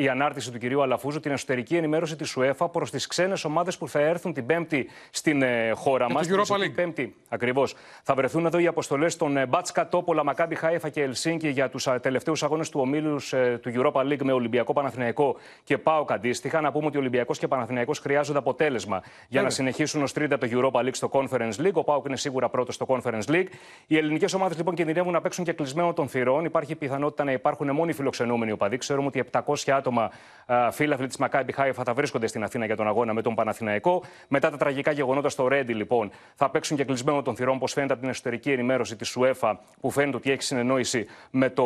η ανάρτηση του κυρίου Αλαφούζου την εσωτερική ενημέρωση της UEFA προς τις ξένες ομάδες που θα έρθουν την Πέμπτη στην χώρα μας. Την Πέμπτη, ακριβώς. Θα βρεθούν εδώ οι αποστολές των Μπάτσκα, Τόπολα, Μακάμπι Χάιφα και Ελσίνκη για τους τελευταίους αγώνες του ομίλου του Europa League με Ολυμπιακό, Παναθηναϊκό και ΠΑΟΚ αντίστοιχα. Να πούμε ότι Ολυμπιακός και Παναθηναϊκός χρειάζονται αποτέλεσμα για να συνεχίσουν ως τρίτα το Europa League στο Conference League. Ο ΠΑΟΚ είναι σίγουρα πρώτος στο Conference League. Οι ελληνικές ομάδες λοιπόν κινδυνεύουν να παίξουν και κλεισμένο των θυρών. Υπάρχει πιθανότητα να υπάρχουν μόνοι φιλοξενούμενοι οπαδοί. Ξέρουμε ότι επτακόσια άτομα φίλαθλοι της Μακάμπι Χάιφα θα βρίσκονται στην Αθήνα για τον αγώνα με τον Παναθηναϊκό. Μετά τα τραγικά γεγονότα στο Ρέντι, λοιπόν, θα παίξουν και κλεισμένο των θυρών, όπως φαίνεται από την εσωτερική ενημέρωση της UEFA, που φαίνεται ότι έχει συνεννόηση με το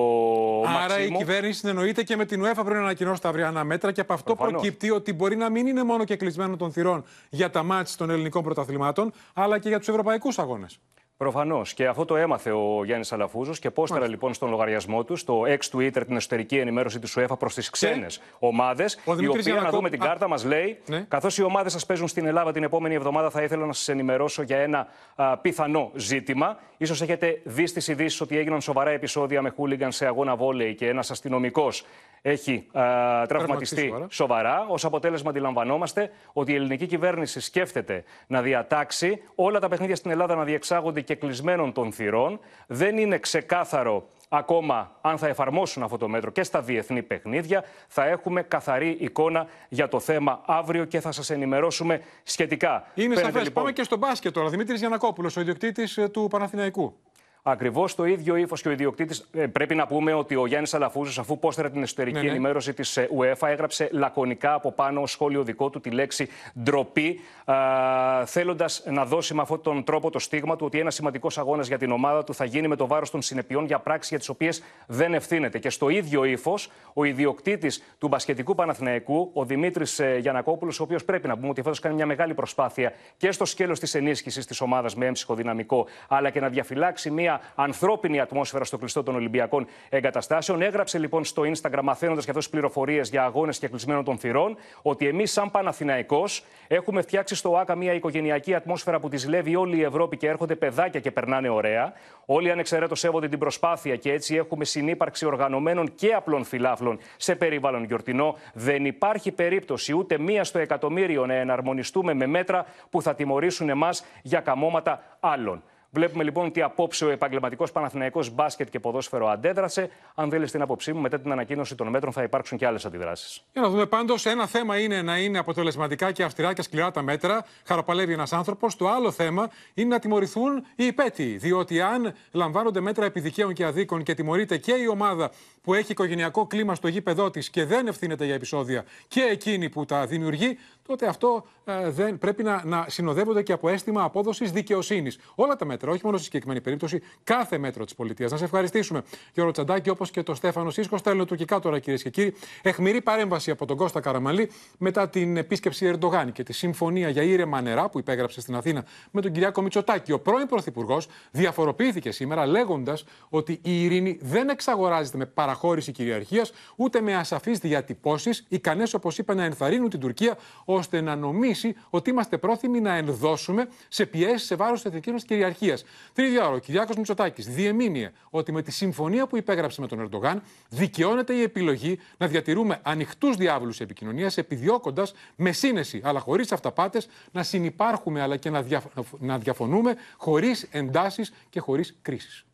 Μαξίμου. Άρα η κυβέρνηση συνεννοείται και με την UEFA, πρέπει να ανακοινώσει τα αυριανά μέτρα και από αυτό προφανώς προκύπτει ότι μπορεί να μην είναι μόνο και κλεισμένο των θυρών για τα μάτς των ελληνικών πρωταθλημάτων, αλλά και για τους ευρωπαϊκούς αγώνες. Προφανώς. Και αυτό το έμαθε ο Γιάννης Αλαφούζος και πόσταρα λοιπόν στον λογαριασμό του, στο ex Twitter, την εσωτερική ενημέρωση της UEFA προς τις ξένες ομάδες. Η οποία, Γιανακόπου... να δούμε την κάρτα, μας λέει: ναι. Καθώς οι ομάδες σας παίζουν στην Ελλάδα την επόμενη εβδομάδα, θα ήθελα να σας ενημερώσω για ένα α, πιθανό ζήτημα. Ίσως έχετε δει στις ειδήσεις ότι έγιναν σοβαρά επεισόδια με χούλιγκαν σε αγώνα βόλεϊ και ένας αστυνομικός έχει α, τραυματιστεί σοβαρά. σοβαρά. Ως αποτέλεσμα, αντιλαμβανόμαστε ότι η ελληνική κυβέρνηση σκέφτεται να διατάξει όλα τα παιχνίδια στην Ελλάδα να διεξάγονται και κλεισμένων των θυρών. Δεν είναι ξεκάθαρο ακόμα αν θα εφαρμόσουν αυτό το μέτρο και στα διεθνή παιχνίδια. Θα έχουμε καθαρή εικόνα για το θέμα αύριο και θα σας ενημερώσουμε σχετικά. Είναι σαφές. Λοιπόν... Πάμε και στο μπάσκετ τώρα. Δημήτρης Γιανακόπουλος, ο ιδιοκτήτης του Παναθηναϊκού. Ακριβώς το ίδιο ύφος και ο ιδιοκτήτης. Ε, πρέπει να πούμε ότι ο Γιάννης Αλαφούζος, αφού πόστερα την εσωτερική ναι, ναι. ενημέρωση της UEFA, έγραψε λακωνικά από πάνω ως σχόλιο δικό του τη λέξη ντροπή, α, θέλοντας να δώσει με αυτόν τον τρόπο το στίγμα του ότι ένας σημαντικός αγώνας για την ομάδα του θα γίνει με το βάρος των συνεπειών για πράξεις για τις οποίες δεν ευθύνεται. Και στο ίδιο ύφος, ο ιδιοκτήτης του μπασκετικού Παναθηναϊκού, ο Δημήτρης Γιανακόπουλος, ο οποίος πρέπει να πούμε ότι φέτος κάνει μια μεγάλη προσπάθεια και στο σκέλος της ενίσχυσης της ομάδας με έμψυχο δυναμικό, αλλά και να διαφυλάξει μια ανθρώπινη ατμόσφαιρα στο κλειστό των Ολυμπιακών εγκαταστάσεων. Έγραψε λοιπόν στο Instagram, μαθαίνοντας για αυτές πληροφορίες για αγώνες και κλεισμένων των θυρών, ότι εμείς, σαν Παναθηναϊκός, έχουμε φτιάξει στο ΟΑΚΑ μια οικογενειακή ατμόσφαιρα που τη ζηλεύει όλη η Ευρώπη και έρχονται παιδάκια και περνάνε ωραία. Όλοι ανεξαιρέτως σέβονται την προσπάθεια και έτσι έχουμε συνύπαρξη οργανωμένων και απλών φιλάφλων σε περιβάλλον γιορτινό. Δεν υπάρχει περίπτωση ούτε μία στο εκατομμύριο να εναρμονιστούμε με μέτρα που θα τιμωρήσουν εμάς για καμώματα άλλων. Βλέπουμε λοιπόν ότι απόψε ο επαγγελματικός Παναθηναϊκός μπάσκετ και ποδόσφαιρο αντέδρασε. Αν θέλεις την άποψή μου, μετά την ανακοίνωση των μέτρων θα υπάρξουν και άλλες αντιδράσεις. Για να δούμε πάντως, ένα θέμα είναι να είναι αποτελεσματικά και αυστηρά και σκληρά τα μέτρα. Χαροπαλεύει ένας άνθρωπος. Το άλλο θέμα είναι να τιμωρηθούν οι υπέτειοι. Διότι αν λαμβάνονται μέτρα επί δικαίων και αδίκων και τιμωρείται και η ομάδα που έχει οικογενειακό κλίμα στο γήπεδό της και δεν ευθύνεται για επεισόδια και εκείνη που τα δημιουργεί, τότε αυτό ε, δεν, πρέπει να, να συνοδεύονται και από αίσθημα απόδοσης δικαιοσύνης. Όλα τα μέτρα. Όχι μόνο στη συγκεκριμένη περίπτωση, κάθε μέτρο της πολιτείας. Να σε ευχαριστήσουμε, Γιώργο Τσαντάκη, όπως και το Στέφανο Σίσκο. Στα ελληνοτουρκικά τώρα, κυρίες και κύριοι, αιχμηρή παρέμβαση από τον Κώστα Καραμανλή μετά την επίσκεψη Ερντογάν και τη συμφωνία για ήρεμα νερά που υπέγραψε στην Αθήνα με τον Κυριάκο Μητσοτάκη. Ο πρώην Πρωθυπουργός διαφοροποιήθηκε σήμερα, λέγοντας ότι η ειρήνη δεν εξαγοράζεται με παραχώρηση κυριαρχίας ούτε με ασαφείς διατυπώσεις, ικανές, όπως είπε, να ενθαρρύνουν την Τουρκία ω ώστε να νομίσει ότι είμαστε πρόθυμοι να ενδώσουμε σε πιέσεις σε βάρος της εθνικής μας κυριαρχίας. Την ίδια ώρα, ο Κυριάκος Μητσοτάκης διεμήνυε ότι με τη συμφωνία που υπέγραψε με τον Ερντογάν δικαιώνεται η επιλογή να διατηρούμε ανοιχτούς διάβλους επικοινωνίας, επιδιώκοντας με σύνεση αλλά χωρίς αυταπάτες να συνυπάρχουμε αλλά και να, δια... να διαφωνούμε χωρίς εντάσεις και χωρίς κρίσεις.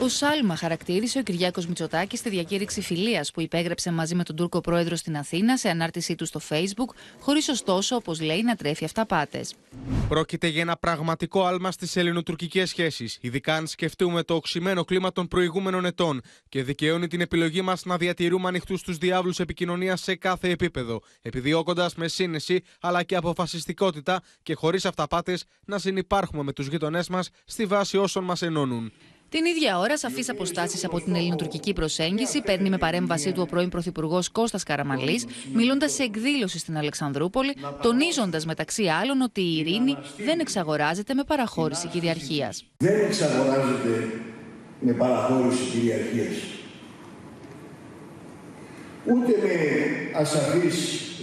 Ως άλμα χαρακτήρισε ο Κυριάκος Μητσοτάκης τη διακήρυξη φιλίας που υπέγραψε μαζί με τον Τούρκο πρόεδρο στην Αθήνα σε ανάρτησή του στο Facebook, χωρίς ωστόσο, όπως λέει, να τρέφει αυταπάτες. Πρόκειται για ένα πραγματικό άλμα στις ελληνοτουρκικές σχέσεις, ειδικά αν σκεφτούμε το οξυμένο κλίμα των προηγούμενων ετών, και δικαιώνει την επιλογή μας να διατηρούμε ανοιχτούς τους διάβλους επικοινωνίας σε κάθε επίπεδο, επιδιώκοντας με σύνεση αλλά και αποφασιστικότητα και χωρίς αυταπάτες να συνυπάρχουμε με τους γειτονές μας στη βάση όσων μας ενώνουν. Την ίδια ώρα, σαφείς αποστάσεις από την ελληνοτουρκική προσέγγιση παίρνει με παρέμβασή του ο πρώην πρωθυπουργός Κώστας Καραμανλής, μιλώντας σε εκδήλωση στην Αλεξανδρούπολη, τονίζοντας μεταξύ άλλων ότι η ειρήνη δεν εξαγοράζεται με παραχώρηση κυριαρχίας. Δεν εξαγοράζεται με παραχώρηση κυριαρχίας. Ούτε με ασαφείς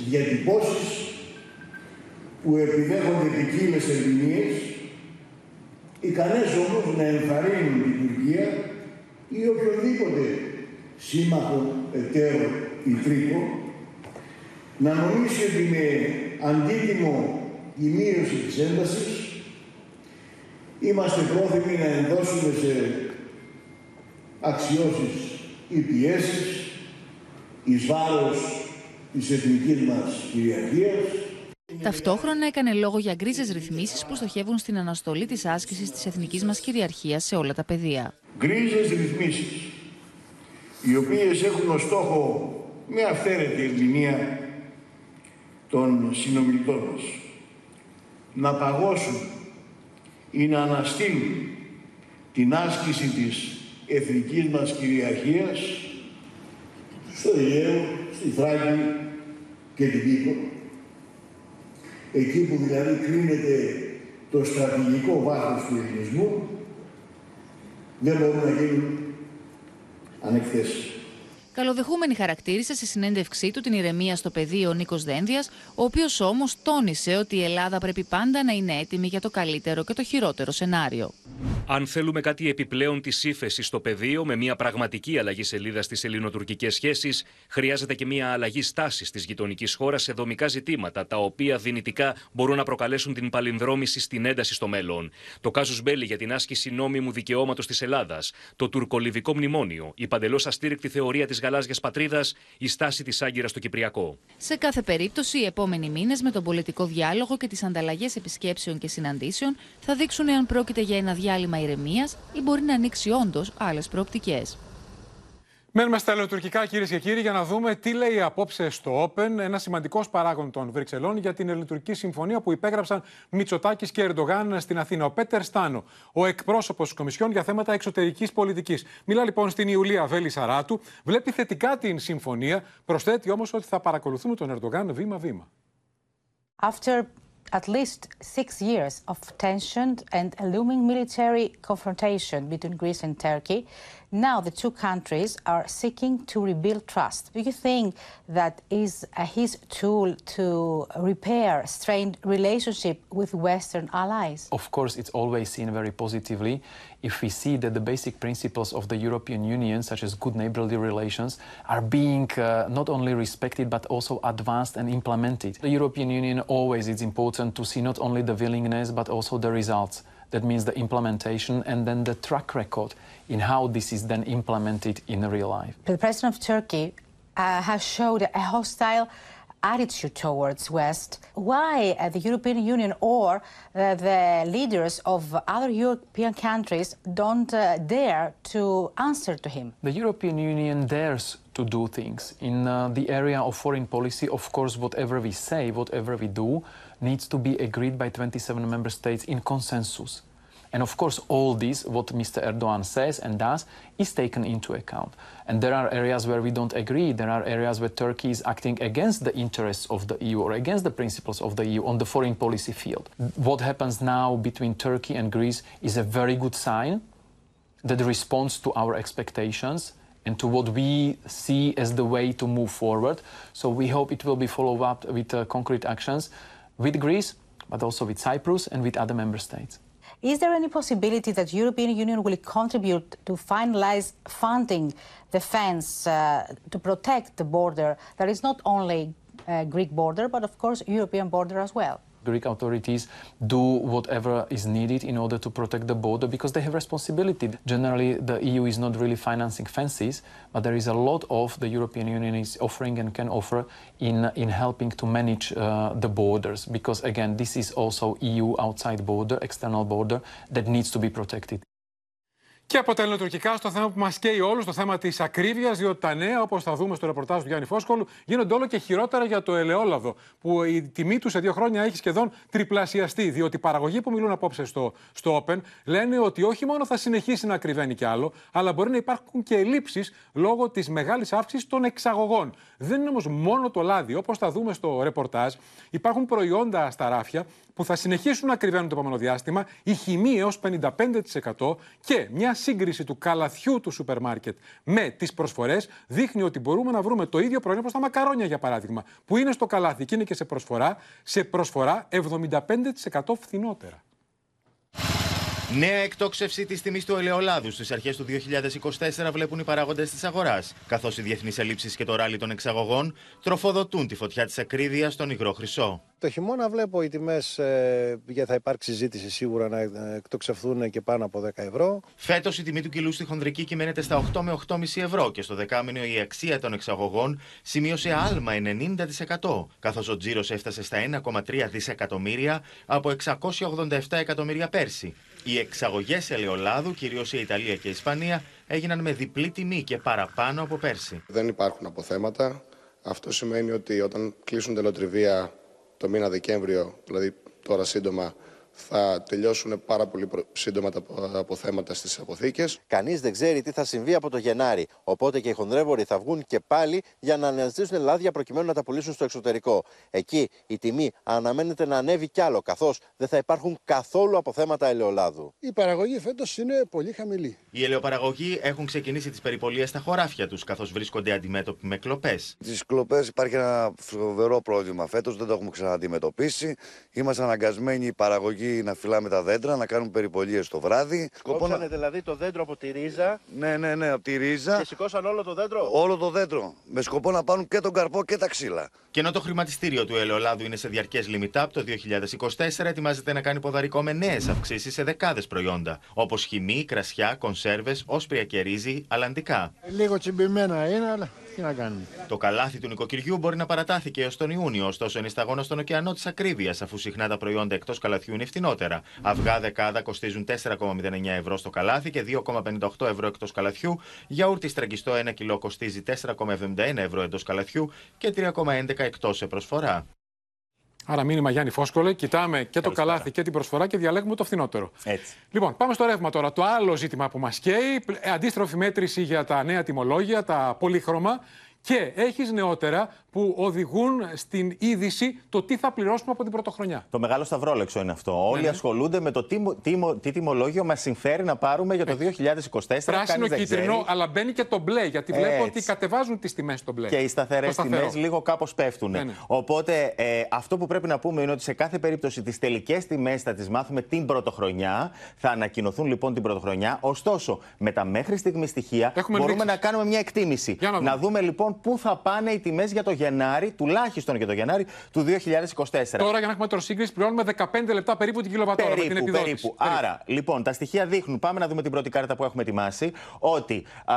διατυπώσεις που επιδέχονται ποικίλες ερμηνείες, ικανές όμως να ενθαρρύνουν την Τουρκία ή οποιοδήποτε σύμμαχο, εταίρο ή τρίκο, να νομίσει ότι με αντίτιμο τη μείωση της έντασης είμαστε πρόθυμοι να ενδώσουμε σε αξιώσεις ή πιέσεις εις βάρος της εθνικής μας κυριαρχίας. Ταυτόχρονα έκανε λόγο για γκρίζες ρυθμίσεις που στοχεύουν στην αναστολή της άσκησης της εθνικής μας κυριαρχίας σε όλα τα πεδία. Γκρίζες ρυθμίσεις, οι οποίες έχουν ως στόχο μια αυθαίρετη ερμηνεία των συνομιλητών μας, να παγώσουν ή να αναστείλουν την άσκηση της εθνικής μας κυριαρχίας στο Αιγαίο, στη Θράκη και την Κύπρο. Εκεί που δηλαδή κρίνεται το στρατηγικό βάθος του ελληνισμού, δεν μπορούν να γίνουν ανεκθέσεις. Καλοδεχούμενη χαρακτήρισε στη συνέντευξή του την ηρεμία στο πεδίο ο Νίκος Δένδιας, ο οποίος όμως τόνισε ότι η Ελλάδα πρέπει πάντα να είναι έτοιμη για το καλύτερο και το χειρότερο σενάριο. Αν θέλουμε κάτι επιπλέον της ύφεσης στο πεδίο, με μια πραγματική αλλαγή σελίδα στις ελληνοτουρκικές σχέσεις, χρειάζεται και μια αλλαγή στάσης της γειτονικής χώρας σε δομικά ζητήματα, τα οποία δυνητικά μπορούν να προκαλέσουν την παλινδρόμηση στην ένταση στο μέλλον. Το κάζους μπέλι για την άσκηση νόμιμου δικαιώματος της Ελλάδας, το τουρκολιβικό μνημόνιο, η παντελώς αστήρικτη θεωρία της γαλάζιας πατρίδας, η στάση της Άγκυρας στο Κυπριακό. Σε κάθε περίπτωση, οι επόμενοι μήνες με τον πολιτικό διάλογο και τις ανταλλαγές επισκέψεων και συναντήσεων θα δείξουν εάν πρόκειται για ένα διάλειμμα ηρεμίας ή μπορεί να ανοίξει όντως άλλες προοπτικές. Μένουμε στα ελληνοτουρκικά, κυρίες και κύριοι, για να δούμε τι λέει απόψε στο Open, ένα σημαντικός παράγον των Βρυξελών για την ελληνοτουρκική συμφωνία που υπέγραψαν Μητσοτάκης και Ερντογάν στην Αθήνα. Ο Πέτερ Στάνο, ο εκπρόσωπος της Κομισιόν για θέματα εξωτερικής πολιτικής, μιλά λοιπόν στην Ιουλία Βέλη Σαράτου, βλέπει θετικά την συμφωνία, προσθέτει όμως ότι θα παρακολουθούμε τον Ερντογάν βήμα-βήμα. After... At least six years of tension and a looming military confrontation between Greece and Turkey, now the two countries are seeking to rebuild trust. Do you think that is his tool to repair strained relationship with Western allies? Of course, it's always seen very positively if we see that the basic principles of the European Union, such as good neighborly relations, are being uh, not only respected but also advanced and implemented. The European Union always is important to see not only the willingness but also the results. That means the implementation and then the track record in how this is then implemented in real life. The president of Turkey uh, has showed a hostile attitude towards West. Why uh, the European Union or uh, the leaders of other European countries don't uh, dare to answer to him? The European Union dares to do things. In uh, the area of foreign policy, of course, whatever we say, whatever we do, needs to be agreed by twenty-seven member states in consensus. And of course, all this, what Mister Erdogan says and does, is taken into account. And there are areas where we don't agree. There are areas where Turkey is acting against the interests of the E U or against the principles of the E U on the foreign policy field. What happens now between Turkey and Greece is a very good sign that responds to our expectations and to what we see as the way to move forward. So we hope it will be followed up with uh, concrete actions with Greece, but also with Cyprus and with other member states. Is there any possibility that the European Union will contribute to finalize funding the fence uh, to protect the border? That is not only uh, Greek border, but of course European border as well. Greek authorities do whatever is needed in order to protect the border because they have responsibility. Generally, the E U is not really financing fences, but there is a lot of the European Union is offering and can offer in, in helping to manage uh, the borders because, again, this is also E U outside border, external border, that needs to be protected. Και από τα ελληνοτουρκικά στο θέμα που μας καίει όλους, το θέμα της ακρίβειας, διότι τα νέα, όπως θα δούμε στο ρεπορτάζ του Γιάννη Φώσκολου, γίνονται όλο και χειρότερα για το ελαιόλαδο, που η τιμή του σε δύο χρόνια έχει σχεδόν τριπλασιαστεί. Διότι οι παραγωγοί που μιλούν απόψε στο, στο Open λένε ότι όχι μόνο θα συνεχίσει να ακριβένει κι άλλο, αλλά μπορεί να υπάρχουν και ελλείψεις λόγω της μεγάλης αύξησης των εξαγωγών. Δεν είναι όμως μόνο το λάδι. Όπως θα δούμε στο ρεπορτάζ, υπάρχουν προϊόντα στα ράφια που θα συνεχίσουν να ακριβένουν το επόμενο διάστημα, η χυμή έως πενήντα πέντε τοις εκατό και μια σύγκριση του καλαθιού του σούπερ μάρκετ με τις προσφορές δείχνει ότι μπορούμε να βρούμε το ίδιο προϊόν όπως τα μακαρόνια, για παράδειγμα, που είναι στο καλάθι και είναι και σε προσφορά, σε προσφορά εβδομήντα πέντε τοις εκατό φθηνότερα. Νέα εκτόξευση της τιμής του ελαιολάδου στις αρχές του δύο χιλιάδες είκοσι τέσσερα βλέπουν οι παράγοντες της αγοράς, καθώς οι διεθνείς ελλείψεις και το ράλι των εξαγωγών τροφοδοτούν τη φωτιά της ακρίβειας στον υγρό χρυσό. Το χειμώνα βλέπω οι τιμές, ε, για θα υπάρξει συζήτηση σίγουρα, να εκτοξευθούν και πάνω από δέκα ευρώ. Φέτος η τιμή του κιλού στη χονδρική κυμαίνεται στα οκτώ με οκτώ κόμμα πέντε ευρώ και στο δεκάμηνο η αξία των εξαγωγών σημείωσε άλμα ενενήντα τοις εκατό, καθώς ο τζίρος έφτασε στα ένα κόμμα τρία δισεκατομμύρια από εξακόσια ογδόντα επτά εκατομμύρια πέρσι. Οι εξαγωγές ελαιολάδου, κυρίως η Ιταλία και η Ισπανία, έγιναν με διπλή τιμή και παραπάνω από πέρσι. Δεν υπάρχουν αποθέματα. Αυτό σημαίνει ότι όταν κλείσουν τελοτριβία το μήνα Δεκέμβριο, δηλαδή τώρα σύντομα, θα τελειώσουν πάρα πολύ σύντομα τα αποθέματα στις αποθήκες. Κανείς δεν ξέρει τι θα συμβεί από το Γενάρη. Οπότε και οι χονδρεύοροι θα βγουν και πάλι για να αναζητήσουν λάδια προκειμένου να τα πουλήσουν στο εξωτερικό. Εκεί η τιμή αναμένεται να ανέβει κι άλλο, καθώς δεν θα υπάρχουν καθόλου αποθέματα ελαιολάδου. Η παραγωγή φέτος είναι πολύ χαμηλή. Οι ελαιοπαραγωγοί έχουν ξεκινήσει τις περιπολίες στα χωράφια τους, καθώς βρίσκονται αντιμέτωποι με κλοπές. Τις κλοπές υπάρχει ένα φοβερό πρόβλημα φέτος, δεν το έχουμε ξανααντιμετωπίσει. Είμαστε αναγκασμένοι οι παραγωγοί να φυλάμε τα δέντρα, να κάνουν περιπολίες το βράδυ. Κόψανε να... δηλαδή το δέντρο από τη ρίζα. Ναι, ναι, ναι, από τη ρίζα. Και σηκώσαν όλο το δέντρο. Όλο το δέντρο. Με σκοπό να πάρουν και τον καρπό και τα ξύλα. Και ενώ το χρηματιστήριο του ελαιολάδου είναι σε διαρκές limit-up, το δύο χιλιάδες είκοσι τέσσερα ετοιμάζεται να κάνει ποδαρικό με νέες αυξήσεις σε δεκάδες προϊόντα. Όπως χυμή, κρασιά, κονσέρβες, όσπρια και ρύζι, αλλαντικά. Λίγο τσιμπημένα είναι, αλλά τι να κάνουμε. Το καλάθι του νοικοκυριού μπορεί να παρατάθηκε έως τον Ιούνιο, ωστόσο είναι σταγόνα στον ωκεανό της ακρίβειας, αφού συχνά τα προϊόντα εκτός καλαθιού είναι φθηνότερα. Αυγά δεκάδα κοστίζουν τέσσερα κόμμα μηδέν εννέα ευρώ στο καλάθι και δύο κόμμα πενήντα οκτώ ευρώ εκτός καλαθιού. Γιαούρτι στραγγιστό ένα κιλό κοστίζει τέσσερα κόμμα εβδομήντα ένα ευρώ εντός καλαθιού και τρία κόμμα έντεκα εκτός σε προσφορά. Άρα, μήνυμα Γιάννη Φώσκολε, κοιτάμε και καλώς το καλάθι πέρα και την προσφορά και διαλέγουμε το φθηνότερο. Έτσι. Λοιπόν, πάμε στο ρεύμα τώρα. Το άλλο ζήτημα που μας καίει, αντίστροφη μέτρηση για τα νέα τιμολόγια, τα πολύχρωμα. Και έχεις νεότερα που οδηγούν στην είδηση το τι θα πληρώσουμε από την πρωτοχρονιά. Το μεγάλο σταυρόλεξο είναι αυτό. Όλοι ναι. ασχολούνται με το τι, τι, τι τιμολόγιο μας συμφέρει να πάρουμε για το δύο χιλιάδες είκοσι τέσσερα. Πράσινο, κίτρινο, αλλά μπαίνει και το μπλε. Γιατί βλέπω έτσι ότι κατεβάζουν τις τιμές στο μπλε. Και οι σταθερές τιμές λίγο κάπως πέφτουν. Ναι, ναι. Οπότε ε, αυτό που πρέπει να πούμε είναι ότι σε κάθε περίπτωση τις τελικές τιμές θα τις μάθουμε την πρωτοχρονιά. Θα ανακοινωθούν λοιπόν την πρωτοχρονιά. Ωστόσο, με τα μέχρι στιγμή στοιχεία έχουμε μπορούμε δείξεις. να κάνουμε μια εκτίμηση. Να δούμε. να δούμε λοιπόν πού θα πάνε οι τιμές για το Γενάρη, τουλάχιστον για το Γενάρη του δύο χιλιάδες είκοσι τέσσερα. Τώρα, για να έχουμε τροσύγκριση, πληρώνουμε δεκαπέντε λεπτά περίπου την κιλοβατόρα. Περίπου, την περίπου. Άρα, λοιπόν, τα στοιχεία δείχνουν, πάμε να δούμε την πρώτη κάρτα που έχουμε ετοιμάσει, ότι α,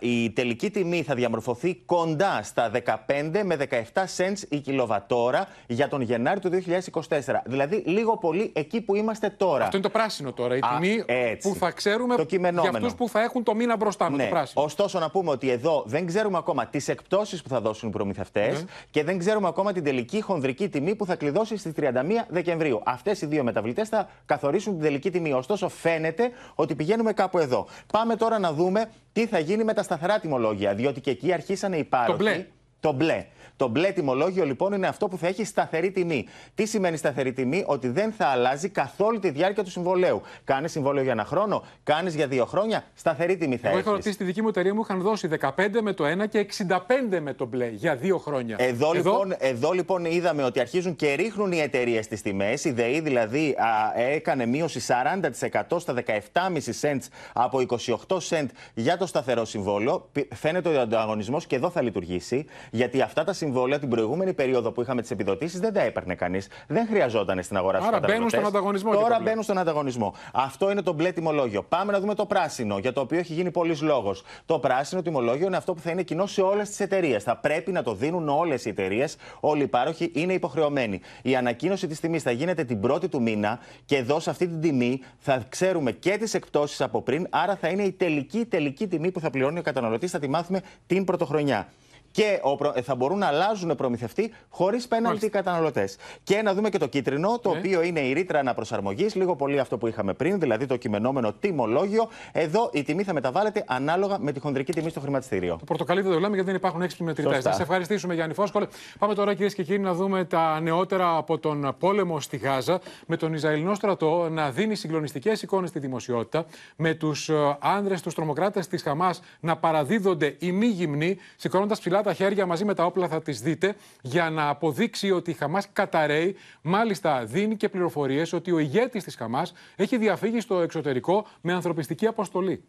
η τελική τιμή θα διαμορφωθεί κοντά στα δεκαπέντε με δεκαεπτά σεντς η κιλοβατόρα για τον Γενάρη του δύο χιλιάδες είκοσι τέσσερα. Δηλαδή, λίγο πολύ εκεί που είμαστε τώρα. Αυτό είναι το πράσινο τώρα. Η α, τιμή έτσι. που θα ξέρουμε για αυτούς που θα έχουν το μήνα μπροστά με ναι. το πράσινο. Ωστόσο, να πούμε ότι εδώ δεν ξέρουμε ακόμα τις εκπτώσεις που θα δώσουν οι προμηθευτές mm. και δεν ξέρουμε ακόμα την τελική χονδρική τιμή που θα κλειδώσει στις τριάντα μία Δεκεμβρίου. Αυτές οι δύο μεταβλητές θα καθορίσουν την τελική τιμή. Ωστόσο, φαίνεται ότι πηγαίνουμε κάπου εδώ. Πάμε τώρα να δούμε τι θα γίνει με τα σταθερά τιμολόγια, διότι και εκεί αρχίσανε οι πάροχοι. Το μπλε. το μπλε. Το μπλε τιμολόγιο λοιπόν είναι αυτό που θα έχει σταθερή τιμή. Τι σημαίνει σταθερή τιμή? Ότι δεν θα αλλάζει καθόλου τη διάρκεια του συμβολέου. Κάνεις συμβόλαιο για ένα χρόνο, κάνεις για δύο χρόνια, σταθερή τιμή θα έχεις. Εγώ είχα ρωτήσει τη δική μου εταιρεία, μου είχαν δώσει δεκαπέντε με το ένα και εξήντα πέντε με το μπλε για δύο χρόνια. Εδώ, εδώ... Λοιπόν, εδώ λοιπόν είδαμε ότι αρχίζουν και ρίχνουν οι εταιρείες τις τιμές. Η ΔΕΗ δηλαδή α, έκανε μείωση σαράντα τοις εκατό στα δεκαεπτά κόμμα πέντε σεντ από είκοσι οκτώ σεντ για το σταθερό συμβόλαιο. Φαίνεται ότι ο ανταγωνισμός και εδώ θα λειτουργήσει, γιατί αυτά τα συμβόλαια την προηγούμενη περίοδο που είχαμε τις επιδοτήσεις δεν τα έπαιρνε κανείς. Δεν χρειαζόταν στην αγορά στους καταναλωτές. Άρα μπαίνουν στον ανταγωνισμό. Τώρα μπαίνουν στον ανταγωνισμό. Αυτό είναι το μπλε τιμολόγιο. Πάμε να δούμε το πράσινο, για το οποίο έχει γίνει πολλής λόγος. Το πράσινο τιμολόγιο είναι αυτό που θα είναι κοινό σε όλες τις εταιρείες. Θα πρέπει να το δίνουν όλες οι εταιρείες. Όλοι οι πάροχοι είναι υποχρεωμένοι. Η ανακοίνωση της τιμής θα γίνεται την πρώτη του μήνα και εδώ σε αυτή την τιμή θα ξέρουμε και τις εκπτώσεις από πριν. Άρα θα είναι η τελική, τελική τιμή που θα πληρώνει ο καταναλωτής. Θα τη μάθουμε την πρωτοχρονιά. Και θα μπορούν να αλλάζουν προμηθευτή χωρίς πέναλτι οι καταναλωτές. Και να δούμε και το κίτρινο, το ναι. οποίο είναι η ρήτρα αναπροσαρμογής, λίγο πολύ αυτό που είχαμε πριν, δηλαδή το κειμενόμενο τιμολόγιο. Εδώ η τιμή θα μεταβάλλεται ανάλογα με τη χονδρική τιμή στο χρηματιστήριο. Το πορτοκαλί δεν το λέμε γιατί δεν υπάρχουν έξυπνοι μετρητές. Να σε ευχαριστήσουμε, Γιάννη Φώσκολο. Πάμε τώρα, κυρίες και κύριοι, να δούμε τα νεότερα από τον πόλεμο στη Γάζα, με τον Ισραηλινό στρατό να δίνει συγκλονιστικές εικόνες στη δημοσιότητα, με τους άνδρες, τους τρομοκράτες της Χαμάς να παραδίδονται οι μη γυμνοί, σηκώνοντας ψηλά τα χέρια μαζί με τα όπλα, θα τις δείτε, για να αποδείξει ότι η Χαμάς καταρρέει. Μάλιστα δίνει και πληροφορίες ότι ο ηγέτης της Χαμάς έχει διαφύγει στο εξωτερικό με ανθρωπιστική αποστολή.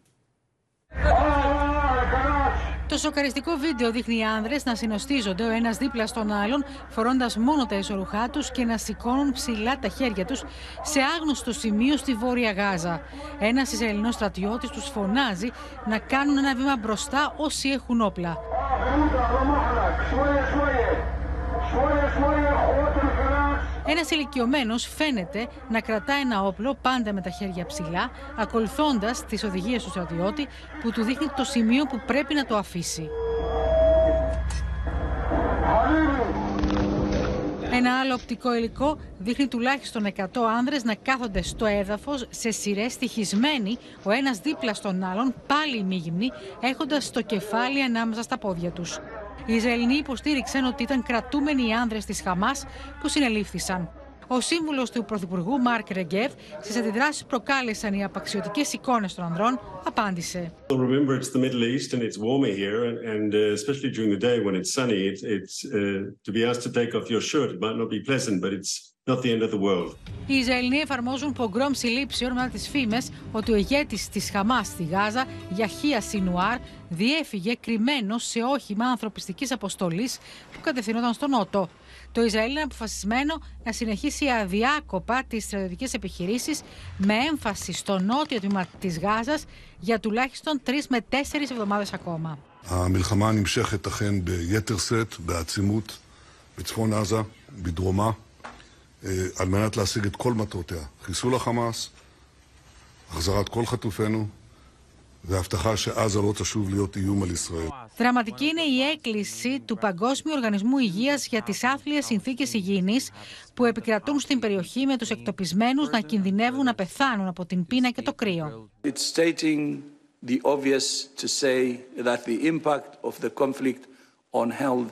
Το σοκαριστικό βίντεο δείχνει οι άνδρες να συνοστίζονται ο ένας δίπλα στον άλλον, φορώντας μόνο τα ισορουχά τους και να σηκώνουν ψηλά τα χέρια τους σε άγνωστο σημείο στη Βόρεια Γάζα. Ένας Ισραηλινός στρατιώτης τους φωνάζει να κάνουν ένα βήμα μπροστά όσοι έχουν όπλα. Ένας ηλικιωμένος φαίνεται να κρατά ένα όπλο πάντα με τα χέρια ψηλά, ακολουθώντας τις οδηγίες του στρατιώτη που του δείχνει το σημείο που πρέπει να το αφήσει. Ένα άλλο οπτικό υλικό δείχνει τουλάχιστον εκατό άνδρες να κάθονται στο έδαφος σε σειρές, στοιχισμένοι ο ένας δίπλα στον άλλον, πάλι μη γυμνοί, έχοντας το κεφάλι ανάμεσα στα πόδια τους. Οι Ισραηλινοί υποστήριξαν ότι ήταν κρατούμενοι οι άνδρες της Χαμάς που συνελήφθησαν. Ο σύμβουλος του Πρωθυπουργού Μάρκ Ρεγκεύ, στις αντιδράσεις που προκάλεσαν οι απαξιωτικές εικόνες των ανδρών, απάντησε. Οι Ισραηλοί εφαρμόζουν πογκρόμ συλλήψεων μετά τις φήμες ότι ο ηγέτης της Χαμάς στη Γάζα, Γιαχία Σινουάρ, διέφυγε κρυμμένος σε όχημα ανθρωπιστικής αποστολής που κατευθυνόταν στον Νότο. Το Ισραήλ είναι αποφασισμένο να συνεχίσει αδιάκοπα τις στρατιωτικές επιχειρήσεις με έμφαση στο νότιο τμήμα της Γάζας για τουλάχιστον τρεις με τέσσερις εβδομάδες ακόμα. על מנת להשיג את כל מטרותיה, חיסול החמאס, החזרת כל חטופינו והבטחה שעזה לא תשוב להיות איום על ישראל. Δραματική είναι η έκκληση του Παγκόσμιου Οργανισμού Υγείας για τις άθλιες συνθήκες υγιεινής που επικρατούν στην περιοχή, με τους εκτοπισμένους να κινδυνεύουν να πεθάνουν από την πείνα και το κρύο. It's stating the obvious to say that the impact of the conflict on health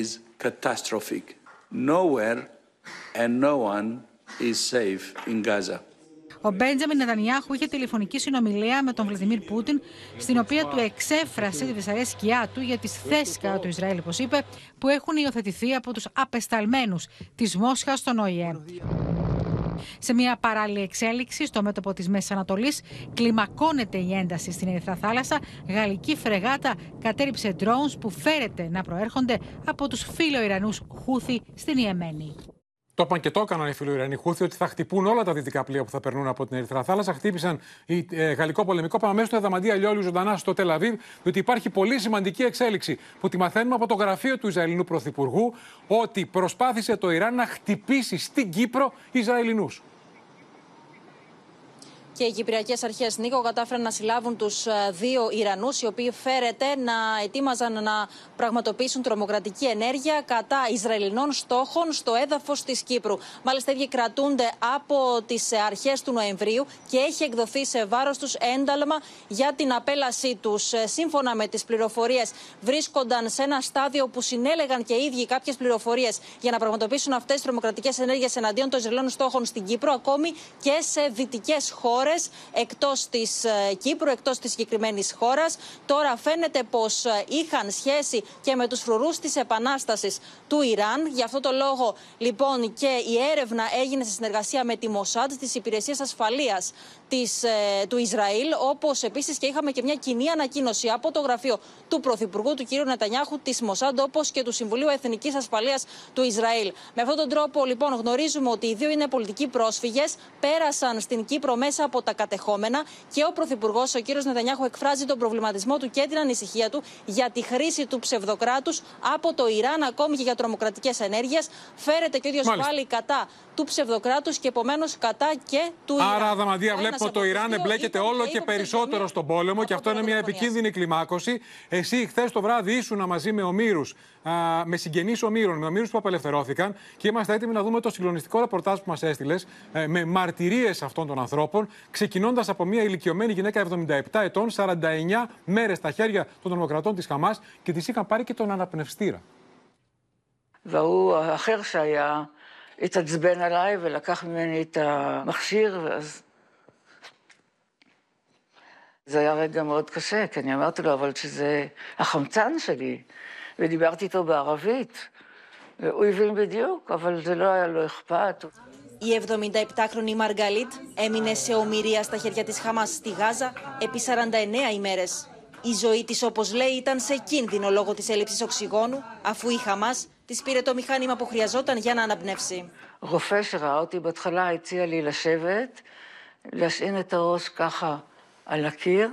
is catastrophic. Nowhere and no one is safe in Gaza. Ο Μπέντζαμιν Νετανιάχου είχε τηλεφωνική συνομιλία με τον Βλαντιμίρ Πούτιν, στην οποία του εξέφρασε τη δυσαρέσκειά του για τις θέσεις κατά του Ισραήλ, όπως είπε, που έχουν υιοθετηθεί από τους απεσταλμένους της Μόσχας στον Ο Υ Ε. Σε μια παράλληλη εξέλιξη, στο μέτωπο της Μέσης Ανατολής, κλιμακώνεται η ένταση στην Ερυθρά Θάλασσα. Γαλλική φρεγάτα κατέρριψε ντρόουνς που φέρεται να προέρχονται από τους φιλοϊρανούς Χούθη στην Ιεμένη. Το είπαν και το έκαναν οι φιλοϊρανοί Χούθη, ότι θα χτυπούν όλα τα δυτικά πλοία που θα περνούν από την Ερυθρά Θάλασσα. Χτύπησαν η, ε, γαλλικό πολεμικό παραμέσου του Εδαμαντία Λιόλιου ζωντανά στο Τελ Αβίβ, διότι υπάρχει πολύ σημαντική εξέλιξη που τη μαθαίνουμε από το γραφείο του Ισραηλινού Πρωθυπουργού, ότι προσπάθησε το Ιράν να χτυπήσει στην Κύπρο Ισραηλινούς. και οι κυπριακές αρχές, Νίκο, κατάφεραν να συλλάβουν τους δύο Ιρανούς, οι οποίοι φέρεται να ετοίμαζαν να πραγματοποιήσουν τρομοκρατική ενέργεια κατά Ισραηλινών στόχων στο έδαφος της Κύπρου. Μάλιστα, ίδιοι κρατούνται από τις αρχές του Νοεμβρίου και έχει εκδοθεί σε βάρος τους ένταλμα για την απέλασή τους. Σύμφωνα με τις πληροφορίες, βρίσκονταν σε ένα στάδιο που συνέλεγαν και οι ίδιοι κάποιες πληροφορίες για να πραγματοποιήσουν αυτές τις τρομοκρατικές ενέργειες εναντίον των Ισραηλινών στόχων στην Κύπρο, ακόμη και σε δυτικές χώρες εκτός της Κύπρου, εκτός της συγκεκριμένης χώρας. Τώρα φαίνεται πως είχαν σχέση και με τους φρουρούς της Επανάστασης του Ιράν. Γι' αυτό το λόγο, λοιπόν, και η έρευνα έγινε σε συνεργασία με τη Μοσάντ, της Υπηρεσίας Ασφαλείας της, του Ισραήλ, όπως επίσης και είχαμε και μια κοινή ανακοίνωση από το γραφείο του Πρωθυπουργού, του κ. Νετανιάχου, της Μοσάντ, όπως και του Συμβουλίου Εθνικής Ασφαλείας του Ισραήλ. Με αυτόν τον τρόπο, λοιπόν, γνωρίζουμε ότι οι δύο είναι πολιτικοί πρόσφυγες, πέρασαν στην Κύπρο μέσα από τα κατεχόμενα και ο Πρωθυπουργός, ο κ. Νετανιάχου, εκφράζει τον προβληματισμό του και την ανησυχία του για τη χρήση του ψευδοκράτους από το Ιράν, ακόμη και για τρομοκρατικές ενέργειες. Φέρεται και ο ίδιος πάλι κατά του ψευδοκράτους και επομένως κατά και του Ιράν. Άρα, Αδαμαντία, βλέπω το Ιράν εμπλέκεται όλο και περισσότερο στον πόλεμο και αυτό είναι μια επικίνδυνη κλιμάκωση. Εσύ, χθες το βράδυ, ήσουν μαζί με ομήρους, με συγγενείς ομήρων, με ομήρους που απελευθερώθηκαν και είμαστε έτοιμοι να δούμε το συγκλονιστικό ρεπορτάζ που μας έστειλες με μαρτυρίες αυτών των ανθρώπων, ξεκινώντας από μια ηλικιωμένη γυναίκα εβδομήντα επτά ετών, σαράντα εννιά μέρες στα χέρια των τρομοκρατών της Χαμάς και της είχαν πάρει και τον αναπνευστήρα. התעצבן עליי ולקח ממני את המכשיר, ואז זה היה רגע מאוד קשה, כי אני אמרתי לו, אבל שזה החמצן שלי, ודיברתי איתו בערבית, הוא הבין בדיוק, אבל זה לא היה לו אכפת. Η εβδομήντα επτάχρονη Μαργαλίτ έμεινε σε ομηρία στα χέρια της Χαμάς στη Γάζα επί σαράντα εννιά ημέρες. Η ζωή της, όπως λέει, ήταν σε κίνδυνο λόγω της έλλειψης οξυγόνου, αφού η Χαμάς της πήρε το μηχάνημα που χρειαζόταν για να αναπνεύσει. Ροφέ שראה אותי בהתחלה הציע לי לשבת, להשעין את הראש ככה על הקיר,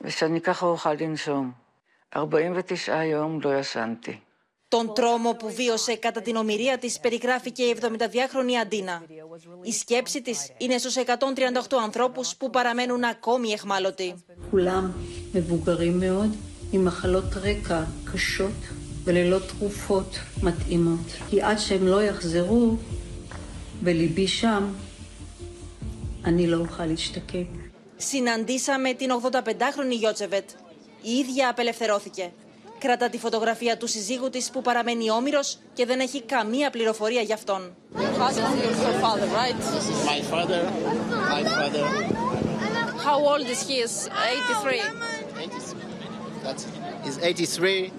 ושאני ככה אוכל לנשום. ארבעים ותשעה יום לא ישנתי. Τον τρόμο που βίωσε κατά την ομηρία της περιγράφει και η εβδομηνταδυάχρονη Αντίνα. Η σκέψη της είναι στους εκατόν τριάντα οκτώ ανθρώπους που παραμένουν ακόμη αιχμάλωτοι. Κουλάμ מבוגרים מאוד, עם מחלות רקע קשות וללא תרופות מתאימות. כי עד שהם לא יחזרו, בליבי שם, אני לא אוכל להשתקם. Συναντήσαμε την ογδονταπεντάχρονη Γιώτσεβετ. Η ίδια απελευθερώθηκε. Κρατά τη φωτογραφία του συζύγου της που παραμένει όμηρος και δεν έχει καμία πληροφορία γι' αυτόν. How old is he? Is eighty-three.